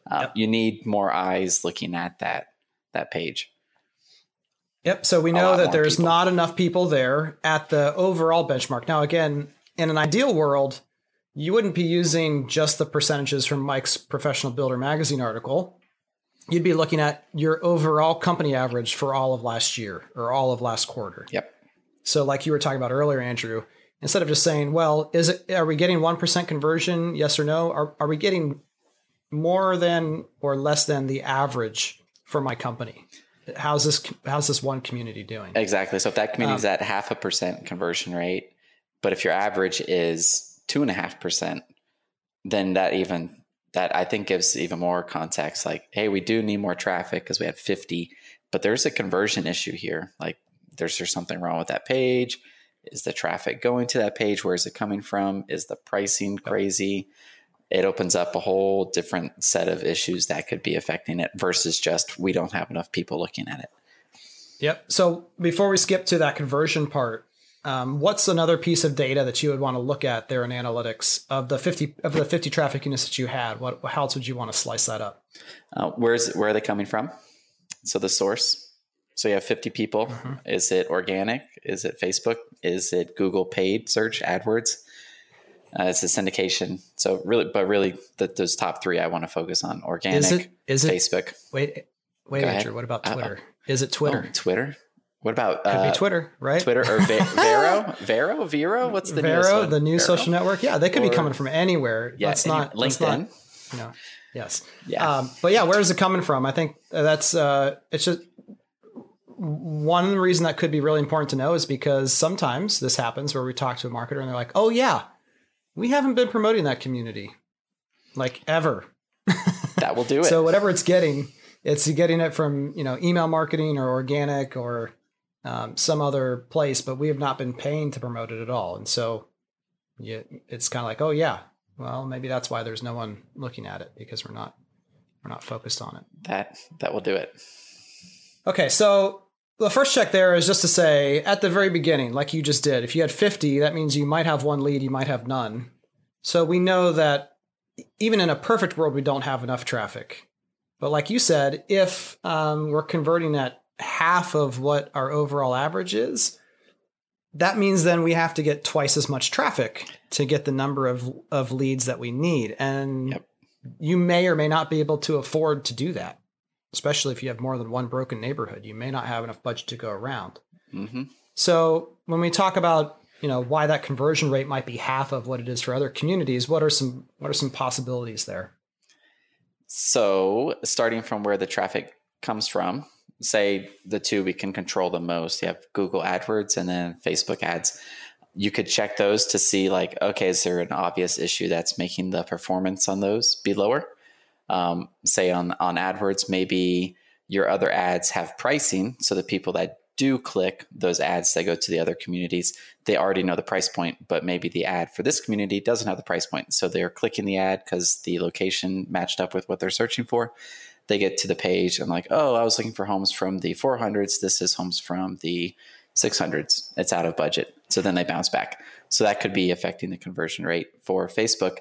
Uh, yep. You need more eyes looking at that that page. Yep. So we know that there's people. not enough people there at the overall benchmark. Now, again, in an ideal world, you wouldn't be using just the percentages from Mike's Professional Builder magazine article. You'd be looking at your overall company average for all of last year or all of last quarter. Yep. So like you were talking about earlier, Andrew, instead of just saying, well, is it, are we getting one percent conversion? Yes or no? Are are we getting more than or less than the average for my company? How's this, how's this one community doing? Exactly. So if that community is um, at half a percent conversion rate, but if your average is two and a half percent, then that even, that I think gives even more context. Like, hey, we do need more traffic because we had fifty, but there's a conversion issue here. Like there's, there's something wrong with that page. Is the traffic going to that page? Where is it coming from? Is the pricing crazy? It opens up a whole different set of issues that could be affecting it versus just we don't have enough people looking at it. Yep. So before we skip to that conversion part, um, what's another piece of data that you would want to look at there in analytics of the fifty of the fifty traffic units that you had? What how else would you want to slice that up? Uh, where's where are they coming from? So the source. So you have fifty people. Mm-hmm. Is it organic? Is it Facebook? Is it Google paid search, AdWords? Uh, it's a syndication. So really, but really, the, those top three I want to focus on: organic, is it, is it, Facebook. Wait, wait, Andrew. What about Twitter? Uh, is it Twitter? Oh, Twitter. What about could uh, be Twitter, right? Twitter or Ve- Vero? Vero? Vero? What's the Vero? Newest one? The new Vero? Social network. Yeah, they could or, be coming from anywhere. Yeah, that's any, not LinkedIn. That's not, no. Yes. Yeah. Um, but yeah, where is it coming from? I think that's uh, it's just. One reason that could be really important to know is because sometimes this happens where we talk to a marketer and they're like, oh yeah, we haven't been promoting that community like ever. That will do it. So whatever it's getting, it's getting it from, you know, email marketing or organic or um, some other place, but we have not been paying to promote it at all. And so yeah, it's kind of like, oh yeah, well, maybe that's why there's no one looking at it because we're not, we're not focused on it. That, that will do it. Okay. So the first check there is just to say at the very beginning, like you just did, if you had fifty, that means you might have one lead, you might have none. So we know that even in a perfect world, we don't have enough traffic. But like you said, if um, we're converting at half of what our overall average is, that means then we have to get twice as much traffic to get the number of, of leads that we need. And yep. You may or may not be able to afford to do that. Especially if you have more than one broken neighborhood, you may not have enough budget to go around. Mm-hmm. So when we talk about, you know, why that conversion rate might be half of what it is for other communities, what are some, what are some possibilities there? So starting from where the traffic comes from, say the two we can control the most, you have Google AdWords and then Facebook ads. You could check those to see like, okay, is there an obvious issue that's making the performance on those be lower? Um, say on, on AdWords, maybe your other ads have pricing. So the people that do click those ads that go to the other communities, they already know the price point, but maybe the ad for this community doesn't have the price point. So they're clicking the ad because the location matched up with what they're searching for. They get to the page and like, oh, I was looking for homes from the four hundreds. This is homes from the six hundreds. It's out of budget. So then they bounce back. So that could be affecting the conversion rate for Facebook.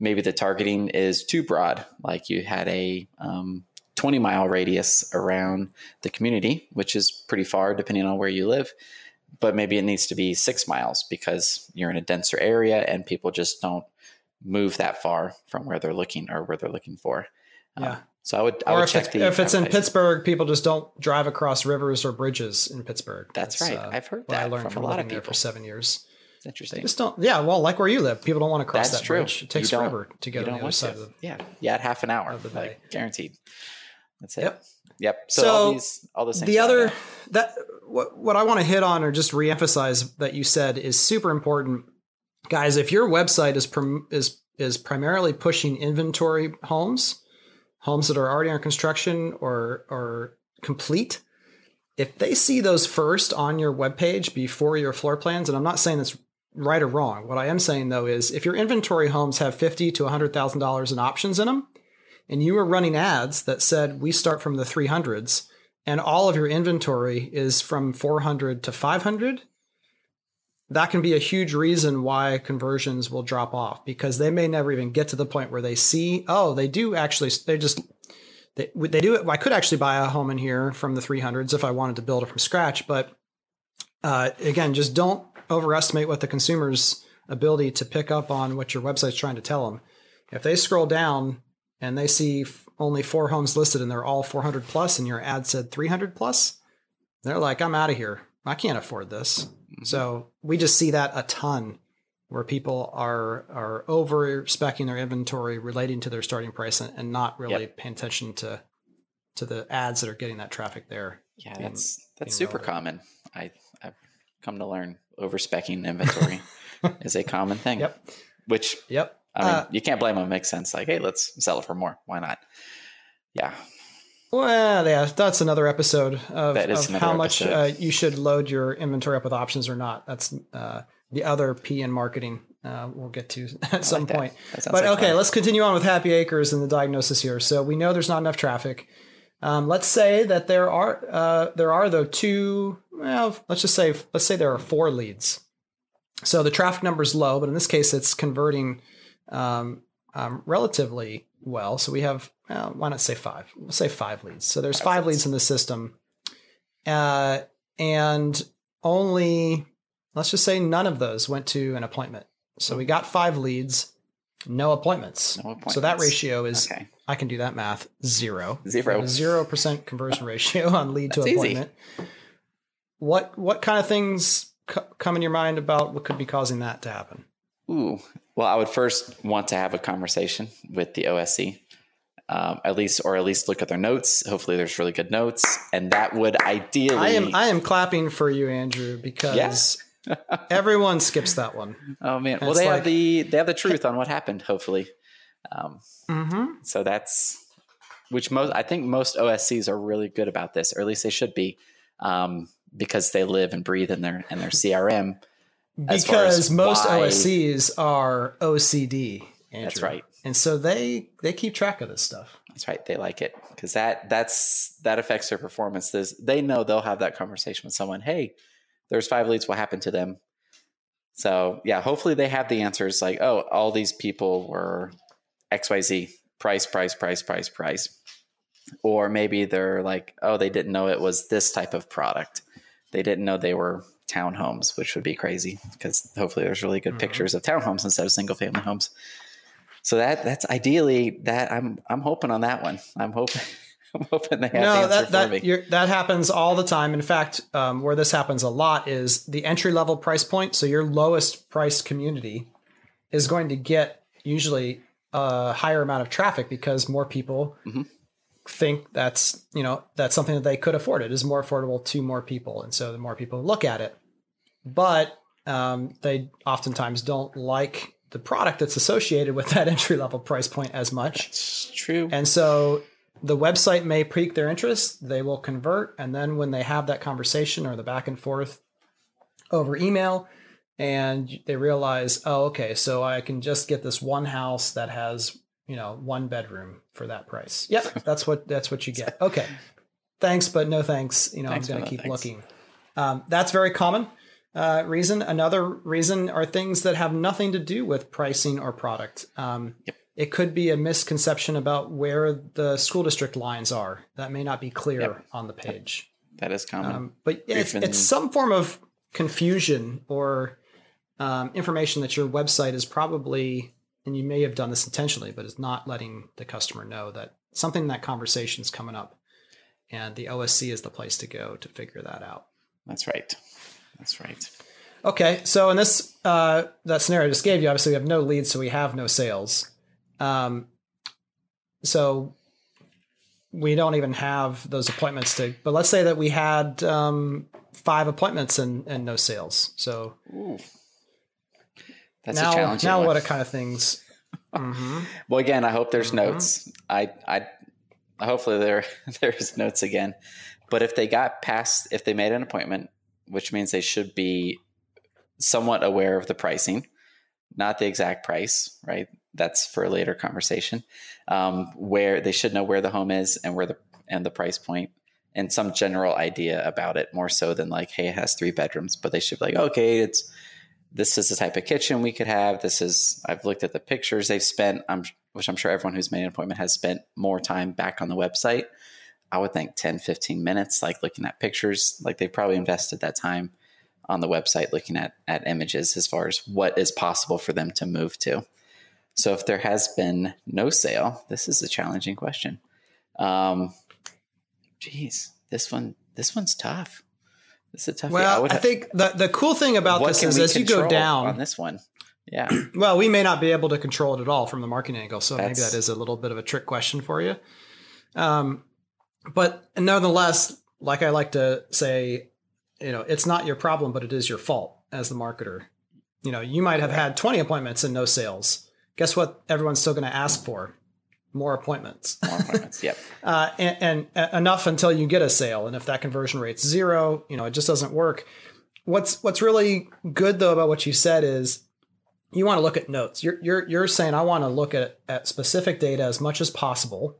Maybe the targeting is too broad. Like you had a um, twenty mile radius around the community, which is pretty far depending on where you live, but maybe it needs to be six miles because you're in a denser area and people just don't move that far from where they're looking or where they're looking for. Yeah. Um, so I would, I or would if check it's, the, if it's in Pittsburgh, people just don't drive across rivers or bridges in Pittsburgh. That's, That's right. Uh, I've heard that I learned from a lot of people there for seven years. It's interesting. Just don't, yeah, well, like where you live, people don't want to cross That's that true. Bridge. It takes forever to get on the other side to. Of the yeah, yeah, at half an hour of the bay. Like, guaranteed. That's it. Yep. Yep. So, so all these, all those things. The other that what what I want to hit on or just reemphasize that you said is super important, guys. If your website is prim, is is primarily pushing inventory homes, homes that are already under construction or or complete. If they see those first on your webpage before your floor plans, and I'm not saying that's right or wrong. What I am saying though is if your inventory homes have fifty thousand to one hundred thousand dollars in options in them, and you were running ads that said, we start from the three hundreds and all of your inventory is from four hundred to five hundred, that can be a huge reason why conversions will drop off because they may never even get to the point where they see, oh, they do actually, they just... They, they do it. I could actually buy a home in here from the three hundreds if I wanted to build it from scratch. But uh, again, just don't overestimate what the consumer's ability to pick up on what your website's trying to tell them. If they scroll down and they see only four homes listed and they're all four hundred plus and your ad said three hundred plus, they're like, I'm out of here. I can't afford this. Mm-hmm. So we just see that a ton where people are are over-speccing their inventory relating to their starting price and, and not really yep. paying attention to to the ads that are getting that traffic there. Yeah, being, that's that's super relevant. Common. I, I've come to learn over-speccing inventory is a common thing. Yep. Which yep. I mean, uh, you can't blame them. It makes sense. Like, hey, let's sell it for more. Why not? Yeah. Well, yeah, that's another episode of, of another how much uh, you should load your inventory up with options or not. That's uh, the other P in marketing uh, we'll get to at I some like point. That. That but like okay, fun. Let's continue on with Happy Acres and the diagnosis here. So we know there's not enough traffic. Um, let's say that there are, uh, there are though two, well, let's just say, let's say there are four leads. So the traffic number is low, but in this case, it's converting um, um, relatively well. So we have, well, why not say five? We'll say five leads. So there's five, five leads in the system. Uh, and only, let's just say none of those went to an appointment. So we got five leads, no appointments. No appointments. So that ratio is, okay. I can do that math, zero. Zero. Zero percent conversion ratio on lead to appointment. Easy. What what kind of things c- come in your mind about what could be causing that to happen? Ooh, well, I would first want to have a conversation with the O S C, um, at least, or at least look at their notes. Hopefully, there's really good notes, and that would ideally. I am I am clapping for you, Andrew, because yeah. everyone skips that one. Oh man! And well, they like, have the they have the truth on what happened. Hopefully, um, mm-hmm. so that's which most I think most O S Cs are really good about this, or at least they should be. Um, because they live and breathe in their in their C R M. Because most O S Cs are O C D, Andrew. That's right. And so they they keep track of this stuff. That's right. They like it because that that's that affects their performance. There's, they know they'll have that conversation with someone. Hey, there's five leads. What happened to them? So yeah, hopefully they have the answers like, oh, all these people were X Y Z, price, price, price, price, price. Or maybe they're like, oh, they didn't know it was this type of product. They didn't know they were townhomes, which would be crazy because hopefully there's really good mm-hmm. pictures of townhomes instead of single family homes. So that that's ideally that I'm I'm hoping on that one. I'm hoping I'm hoping they have no, the answer that, that, for me. You're, that happens all the time. In fact, um, where this happens a lot is the entry level price point. So your lowest priced community is going to get usually a higher amount of traffic because more people. Mm-hmm. think that's, you know, that's something that they could afford. It is more affordable to more people. And so the more people look at it, but um, they oftentimes don't like the product that's associated with that entry level price point as much. That's true. And so the website may pique their interest. They will convert. And then when they have that conversation or the back and forth over email and they realize, oh, okay, so I can just get this one house that has you know, one bedroom for that price. Yep. That's what, that's what you get. Okay. Thanks, but no thanks. You know, thanks I'm going to keep thanks. looking. Um, that's very common uh, reason. Another reason are things that have nothing to do with pricing or product. Um, yep. It could be a misconception about where the school district lines are. That may not be clear yep. on the page. That is common. Um, but yeah, it's, it's some form of confusion or um, information that your website is probably... And you may have done this intentionally, but it's not letting the customer know that something in that conversation is coming up. And the O S C is the place to go to figure that out. That's right. That's right. Okay. So in this, uh, that scenario I just gave you, obviously we have no leads, so we have no sales. Um, so we don't even have those appointments to, but let's say that we had um, five appointments and, and no sales. So Ooh. That's now, a challenging now one. What are kind of things? Mm-hmm. Well, again, I hope there's mm-hmm. notes. I, I, hopefully there, there's notes again, but if they got past, if they made an appointment, which means they should be somewhat aware of the pricing, not the exact price, right? That's for a later conversation, um, where they should know where the home is and where the, and the price point and some general idea about it more so than like, hey, it has three bedrooms, but they should be like, okay, it's, this is the type of kitchen we could have. This is, I've looked at the pictures they've spent, I'm, which I'm sure everyone who's made an appointment has spent more time back on the website. I would think ten, fifteen minutes, like looking at pictures, like they probably invested that time on the website, looking at, at images as far as what is possible for them to move to. So if there has been no sale, this is a challenging question. Um, geez, this one, this one's tough. This is a tough well, I, I think the, the cool thing about this is as you go down on this one. Yeah. Well, we may not be able to control it at all from the marketing angle. So That's, maybe that is a little bit of a trick question for you. Um, but nonetheless, like I like to say, you know, it's not your problem, but it is your fault as the marketer. You know, you might have had twenty appointments and no sales. Guess what? Everyone's still going to ask for more appointments. More appointments, yep. uh, and, and enough until you get a sale. And if that conversion rate's zero, you know, it just doesn't work. What's what's really good, though, about what you said is you want to look at notes. You're you're you're saying I want to look at, at specific data as much as possible.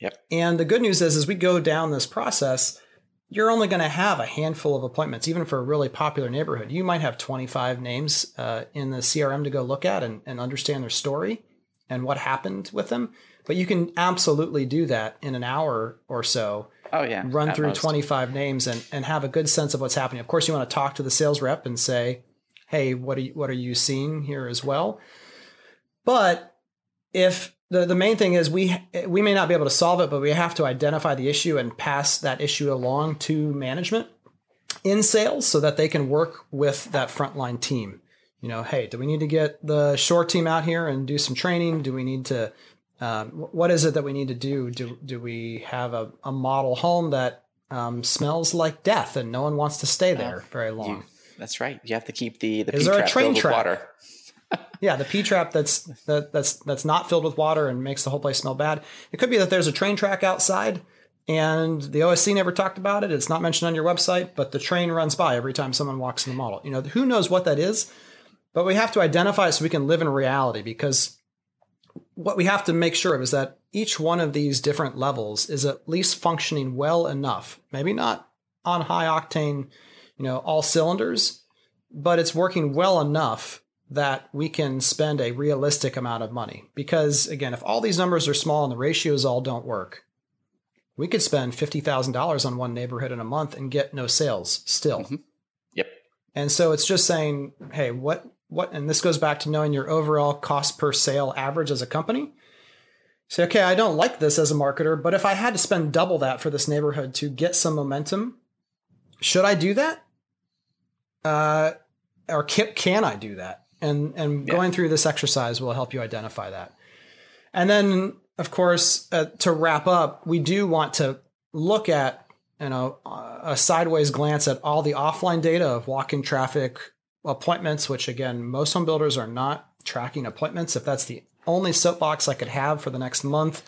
Yep. And the good news is, as we go down this process, you're only going to have a handful of appointments, even for a really popular neighborhood. You might have twenty-five names uh, in the C R M to go look at and, and understand their story and what happened with them. But you can absolutely do that in an hour or so. Oh, yeah. Run through most. twenty-five names and, and have a good sense of what's happening. Of course, you want to talk to the sales rep and say, hey, what are you, what are you seeing here as well? But if... The the main thing is we we may not be able to solve it, but we have to identify the issue and pass that issue along to management in sales so that they can work with that frontline team. You know, hey, do we need to get the shore team out here and do some training? Do we need to, um, what is it that we need to do? Do, do we have a, a model home that um, smells like death and no one wants to stay there uh, very long? You, that's right. You have to keep the, the P trap filled with water. Yeah, the P trap that's that, that's that's not filled with water and makes the whole place smell bad. It could be that there's a train track outside, and the O S C never talked about it. It's not mentioned on your website, but the train runs by every time someone walks in the model. You know, who knows what that is? But we have to identify it so we can live in reality, because what we have to make sure of is that each one of these different levels is at least functioning well enough. Maybe not on high octane, you know, all cylinders, but it's working well enough that we can spend a realistic amount of money. Because again, if all these numbers are small and the ratios all don't work, we could spend fifty thousand dollars on one neighborhood in a month and get no sales still. Mm-hmm. Yep. And so it's just saying, hey, what, what, and this goes back to knowing your overall cost per sale average as a company. Say, okay, I don't like this as a marketer, but if I had to spend double that for this neighborhood to get some momentum, should I do that? Uh, or can, can I do that? And and yeah. going through this exercise will help you identify that. And then, of course, uh, to wrap up, we do want to look at, you know, a sideways glance at all the offline data of walk-in traffic, appointments, which, again, most home builders are not tracking appointments. If that's the only soapbox I could have for the next month,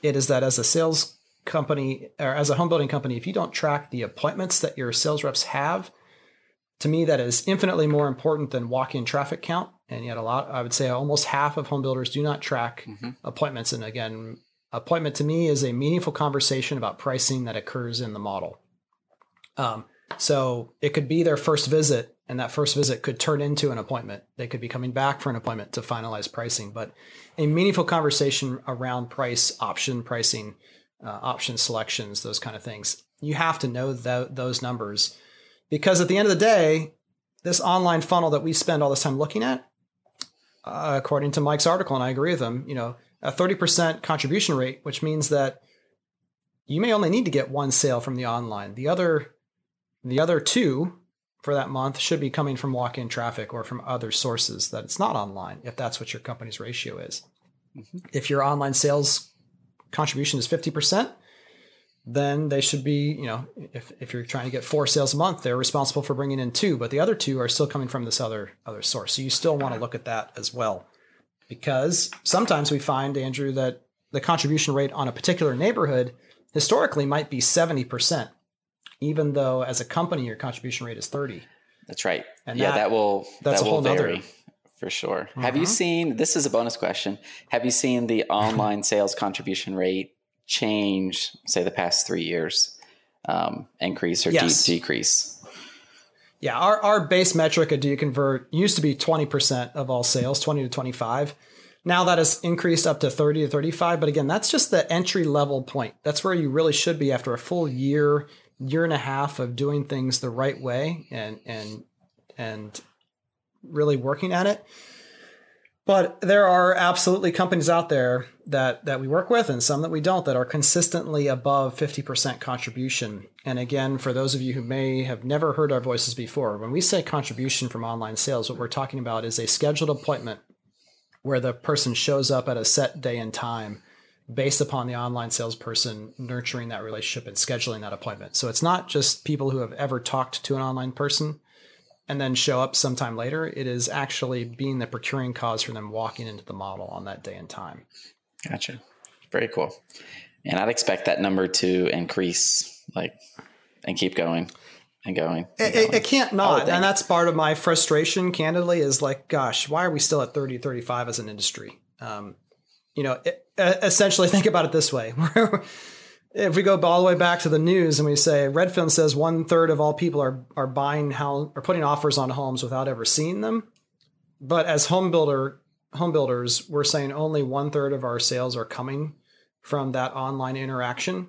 it is that as a sales company or as a home building company, if you don't track the appointments that your sales reps have, to me, that is infinitely more important than walk-in traffic count. And yet a lot, I would say almost half of home builders do not track mm-hmm. appointments. And again, appointment to me is a meaningful conversation about pricing that occurs in the model. Um, so it could be their first visit, and that first visit could turn into an appointment. They could be coming back for an appointment to finalize pricing, but a meaningful conversation around price, option pricing, uh, option selections, those kind of things. You have to know th- those numbers. Because at the end of the day, this online funnel that we spend all this time looking at, uh, according to Mike's article, and I agree with him, you know, a thirty percent contribution rate, which means that you may only need to get one sale from the online. The other, the other two for that month should be coming from walk-in traffic or from other sources that it's not online, if that's what your company's ratio is. Mm-hmm. If your online sales contribution is fifty percent, then they should be, you know, if, if you're trying to get four sales a month, they're responsible for bringing in two, but the other two are still coming from this other other source. So you still want to look at that as well, because sometimes we find, Andrew, that the contribution rate on a particular neighborhood historically might be seventy percent, even though as a company, your contribution rate is thirty. That's right. And yeah, that, that will, that's that will a whole vary. Other. For sure. Uh-huh. Have you seen, this is a bonus question. Have you seen the online sales contribution rate change, say, the past three years, um, increase or yes. de- decrease? Yeah, our, our base metric at Do You Convert used to be twenty percent of all sales, twenty to twenty-five. Now that has increased up to thirty to thirty-five. But again, that's just the entry level point. That's where you really should be after a full year, year and a half of doing things the right way and and and really working at it. But there are absolutely companies out there that, that we work with and some that we don't that are consistently above fifty percent contribution. And again, for those of you who may have never heard our voices before, when we say contribution from online sales, what we're talking about is a scheduled appointment where the person shows up at a set day and time based upon the online salesperson nurturing that relationship and scheduling that appointment. So it's not just people who have ever talked to an online person and then show up sometime later. It is actually being the procuring cause for them walking into the model on that day and time. Gotcha. Very cool. And I'd expect that number to increase, like, and keep going and going. And it, going. It can't not. And that's part of my frustration, candidly, is like, gosh, why are we still at thirty, thirty-five as an industry? Um, you know, it, essentially think about it this way. If we go all the way back to the news and we say Redfin says one third of all people are, are buying house or putting offers on homes without ever seeing them. But as home builder, home builders, we're saying only one third of our sales are coming from that online interaction.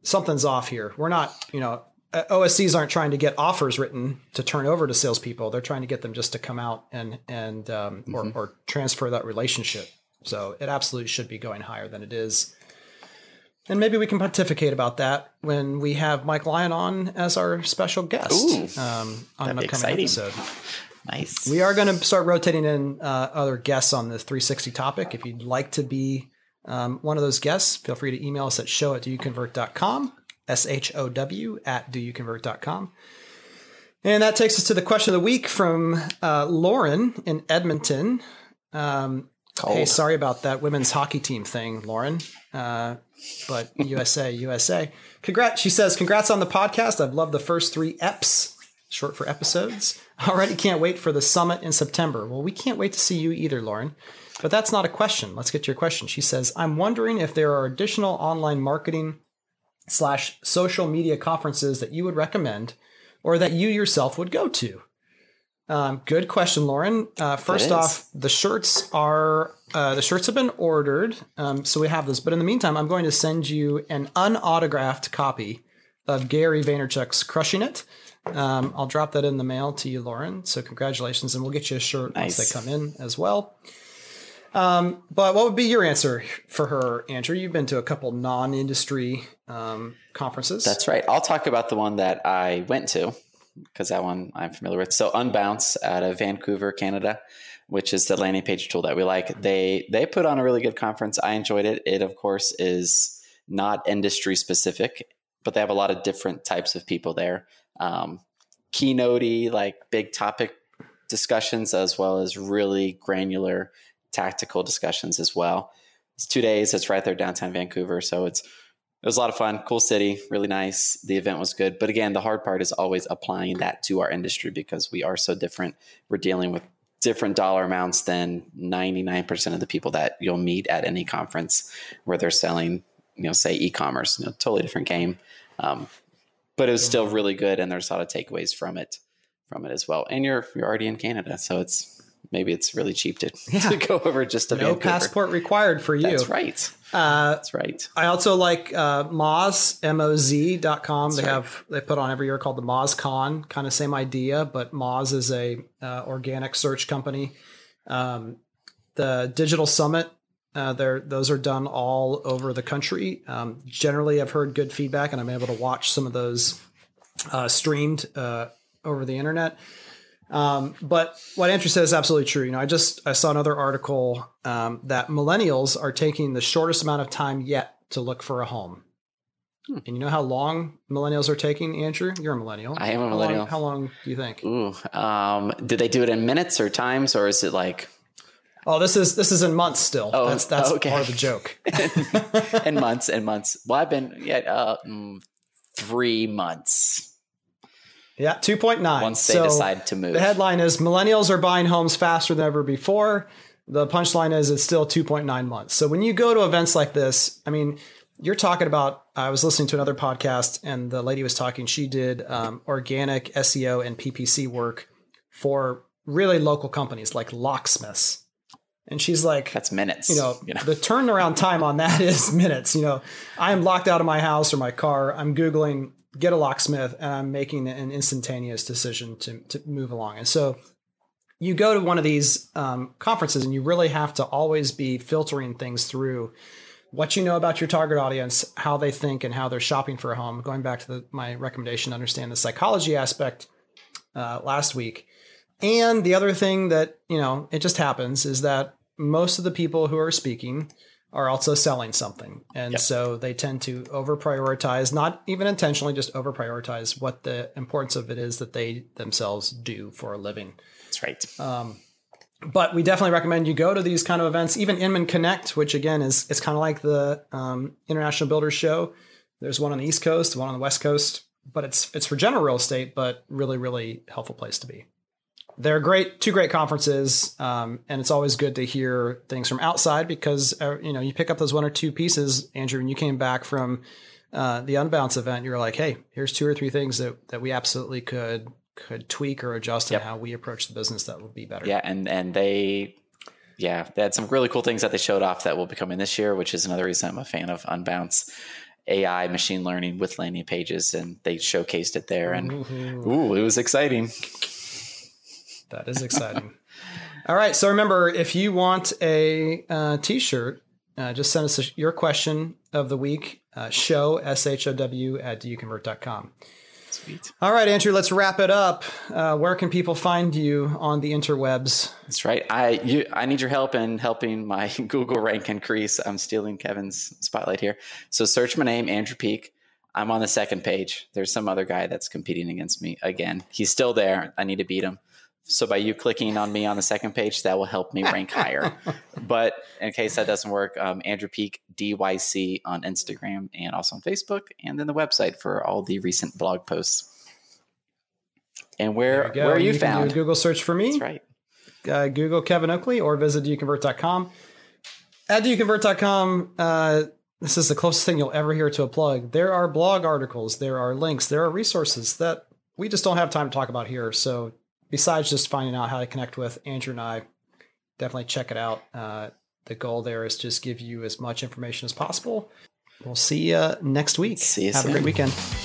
Something's off here. We're not, you know, O S Cs aren't trying to get offers written to turn over to salespeople. They're trying to get them just to come out and, and, um, mm-hmm. or, or transfer that relationship. So it absolutely should be going higher than it is. And maybe we can pontificate about that when we have Mike Lyon on as our special guest Ooh, um, on an upcoming exciting. episode. Nice. We are going to start rotating in uh, other guests on the three sixty topic. If you'd like to be um, one of those guests, feel free to email us at show at do you convert dot com, S H O W at do you convert dot com. And that takes us to the question of the week from uh, Lauren in Edmonton. Um, hey, sorry about that women's hockey team thing, Lauren. Uh, but U S A, U S A. Congrats. She says, congrats on the podcast. I've loved the first three eps, short for episodes. Already can't wait for the summit in September. Well, we can't wait to see you either, Lauren. But that's not a question. Let's get to your question. She says, I'm wondering if there are additional online marketing slash social media conferences that you would recommend or that you yourself would go to. Um, good question, Lauren. Uh, first off, the shirts are uh, the shirts have been ordered, um, so we have this. But in the meantime, I'm going to send you an unautographed copy of Gary Vaynerchuk's "Crushing It." Um, I'll drop that in the mail to you, Lauren. So congratulations, and we'll get you a shirt nice. once they come in as well. Um, but what would be your answer for her, Andrew? You've been to a couple non-industry um, conferences. That's right. I'll talk about the one that I went to, because that one I'm familiar with. So Unbounce out of Vancouver, Canada, which is the landing page tool that we like. They they put on a really good conference. I enjoyed it. It, of course, is not industry specific, but they have a lot of different types of people there. Um, keynote-y, like big topic discussions, as well as really granular tactical discussions as well. It's two days. It's right there downtown Vancouver. So it's It was a lot of fun, cool city, really nice. The event was good. But again, the hard part is always applying that to our industry because we are so different. We're dealing with different dollar amounts than ninety-nine percent of the people that you'll meet at any conference where they're selling, you know, say e-commerce, you know, totally different game. Um, but it was still really good. And there's a lot of takeaways from it, from it as well. And you're, you're already in Canada. So it's, maybe it's really cheap to, yeah. to go over just to no Vancouver. Passport required for you. That's right. Uh, That's right. I also like uh, Moz, M O Z dot com. That's they right. have they put on every year called the Moz Con, kind of same idea, but Moz is a uh, organic search company. Um, the Digital Summit, uh, there those are done all over the country. Um, generally, I've heard good feedback, and I'm able to watch some of those uh, streamed uh, over the internet. Um, but what Andrew said is absolutely true. You know, I just, I saw another article, um, that millennials are taking the shortest amount of time yet to look for a home. Hmm. And you know how long millennials are taking, Andrew? You're a millennial. I am a millennial. How long, how long do you think? Ooh, um, did they do it in minutes or times, or is it like, oh, this is, this is in months still. Oh, that's, that's okay. Part of the joke. in months and months. Well, I've been, yeah, uh, three months. Yeah, two point nine. Once they so decide to move. The headline is millennials are buying homes faster than ever before. The punchline is it's still two point nine months. So when you go to events like this, I mean, you're talking about, I was listening to another podcast and the lady was talking, she did um, organic S E O and P P C work for really local companies like locksmiths. And she's like, that's minutes, you know, you know, the turnaround time on that is minutes. You know, I am locked out of my house or my car. I'm Googling get a locksmith, and I'm making an instantaneous decision to, to move along. And so you go to one of these um, conferences and you really have to always be filtering things through what you know about your target audience, how they think and how they're shopping for a home. Going back to the, my recommendation to understand the psychology aspect uh, last week. And the other thing that, you know, it just happens is that most of the people who are speaking are also selling something. And yep. so they tend to over-prioritize, not even intentionally, just over-prioritize what the importance of it is that they themselves do for a living. That's right. Um, But we definitely recommend you go to these kind of events, even Inman Connect, which again is it's kind of like the um, International Builder Show. There's one on the East Coast, one on the West Coast, but it's it's for general real estate, but really, really helpful place to be. They're great, two great conferences, um, and it's always good to hear things from outside because uh, you know you pick up those one or two pieces, Andrew, and you came back from uh, the Unbounce event. You were like, hey, here's two or three things that that we absolutely could. could tweak or adjust yep. in how we approach the business that would be better. Yeah. And, and they, yeah, they had some really cool things that they showed off that will be coming this year, which is another reason I'm a fan of Unbounce A I machine learning with landing pages. And they showcased it there and ooh, ooh it was exciting. That is exciting. All right. So remember, if you want a uh, t-shirt, uh, just send us a, your question of the week, uh, show S H O W at do you convert dot com. Sweet. All right, Andrew, let's wrap it up. Uh, where can people find you on the interwebs? That's right. I you, I need your help in helping my Google rank increase. I'm stealing Kevin's spotlight here. So search my name, Andrew Peak. I'm on the second page. There's some other guy that's competing against me again. He's still there. I need to beat him. So by you clicking on me on the second page, that will help me rank higher. But in case that doesn't work, um, Andrew Peak, D Y C on Instagram and also on Facebook, and then the website for all the recent blog posts. And where where are you, you found? Can do a Google search for me. That's right. Uh, Google Kevin Oakley or visit do you convert dot com. At do you convert dot com, uh, this is the closest thing you'll ever hear to a plug. There are blog articles. There are links. There are resources that we just don't have time to talk about here. So besides just finding out how to connect with Andrew and I, definitely check it out. Uh, the goal there is just give you as much information as possible. We'll see you uh, next week. See you Have soon. A great weekend.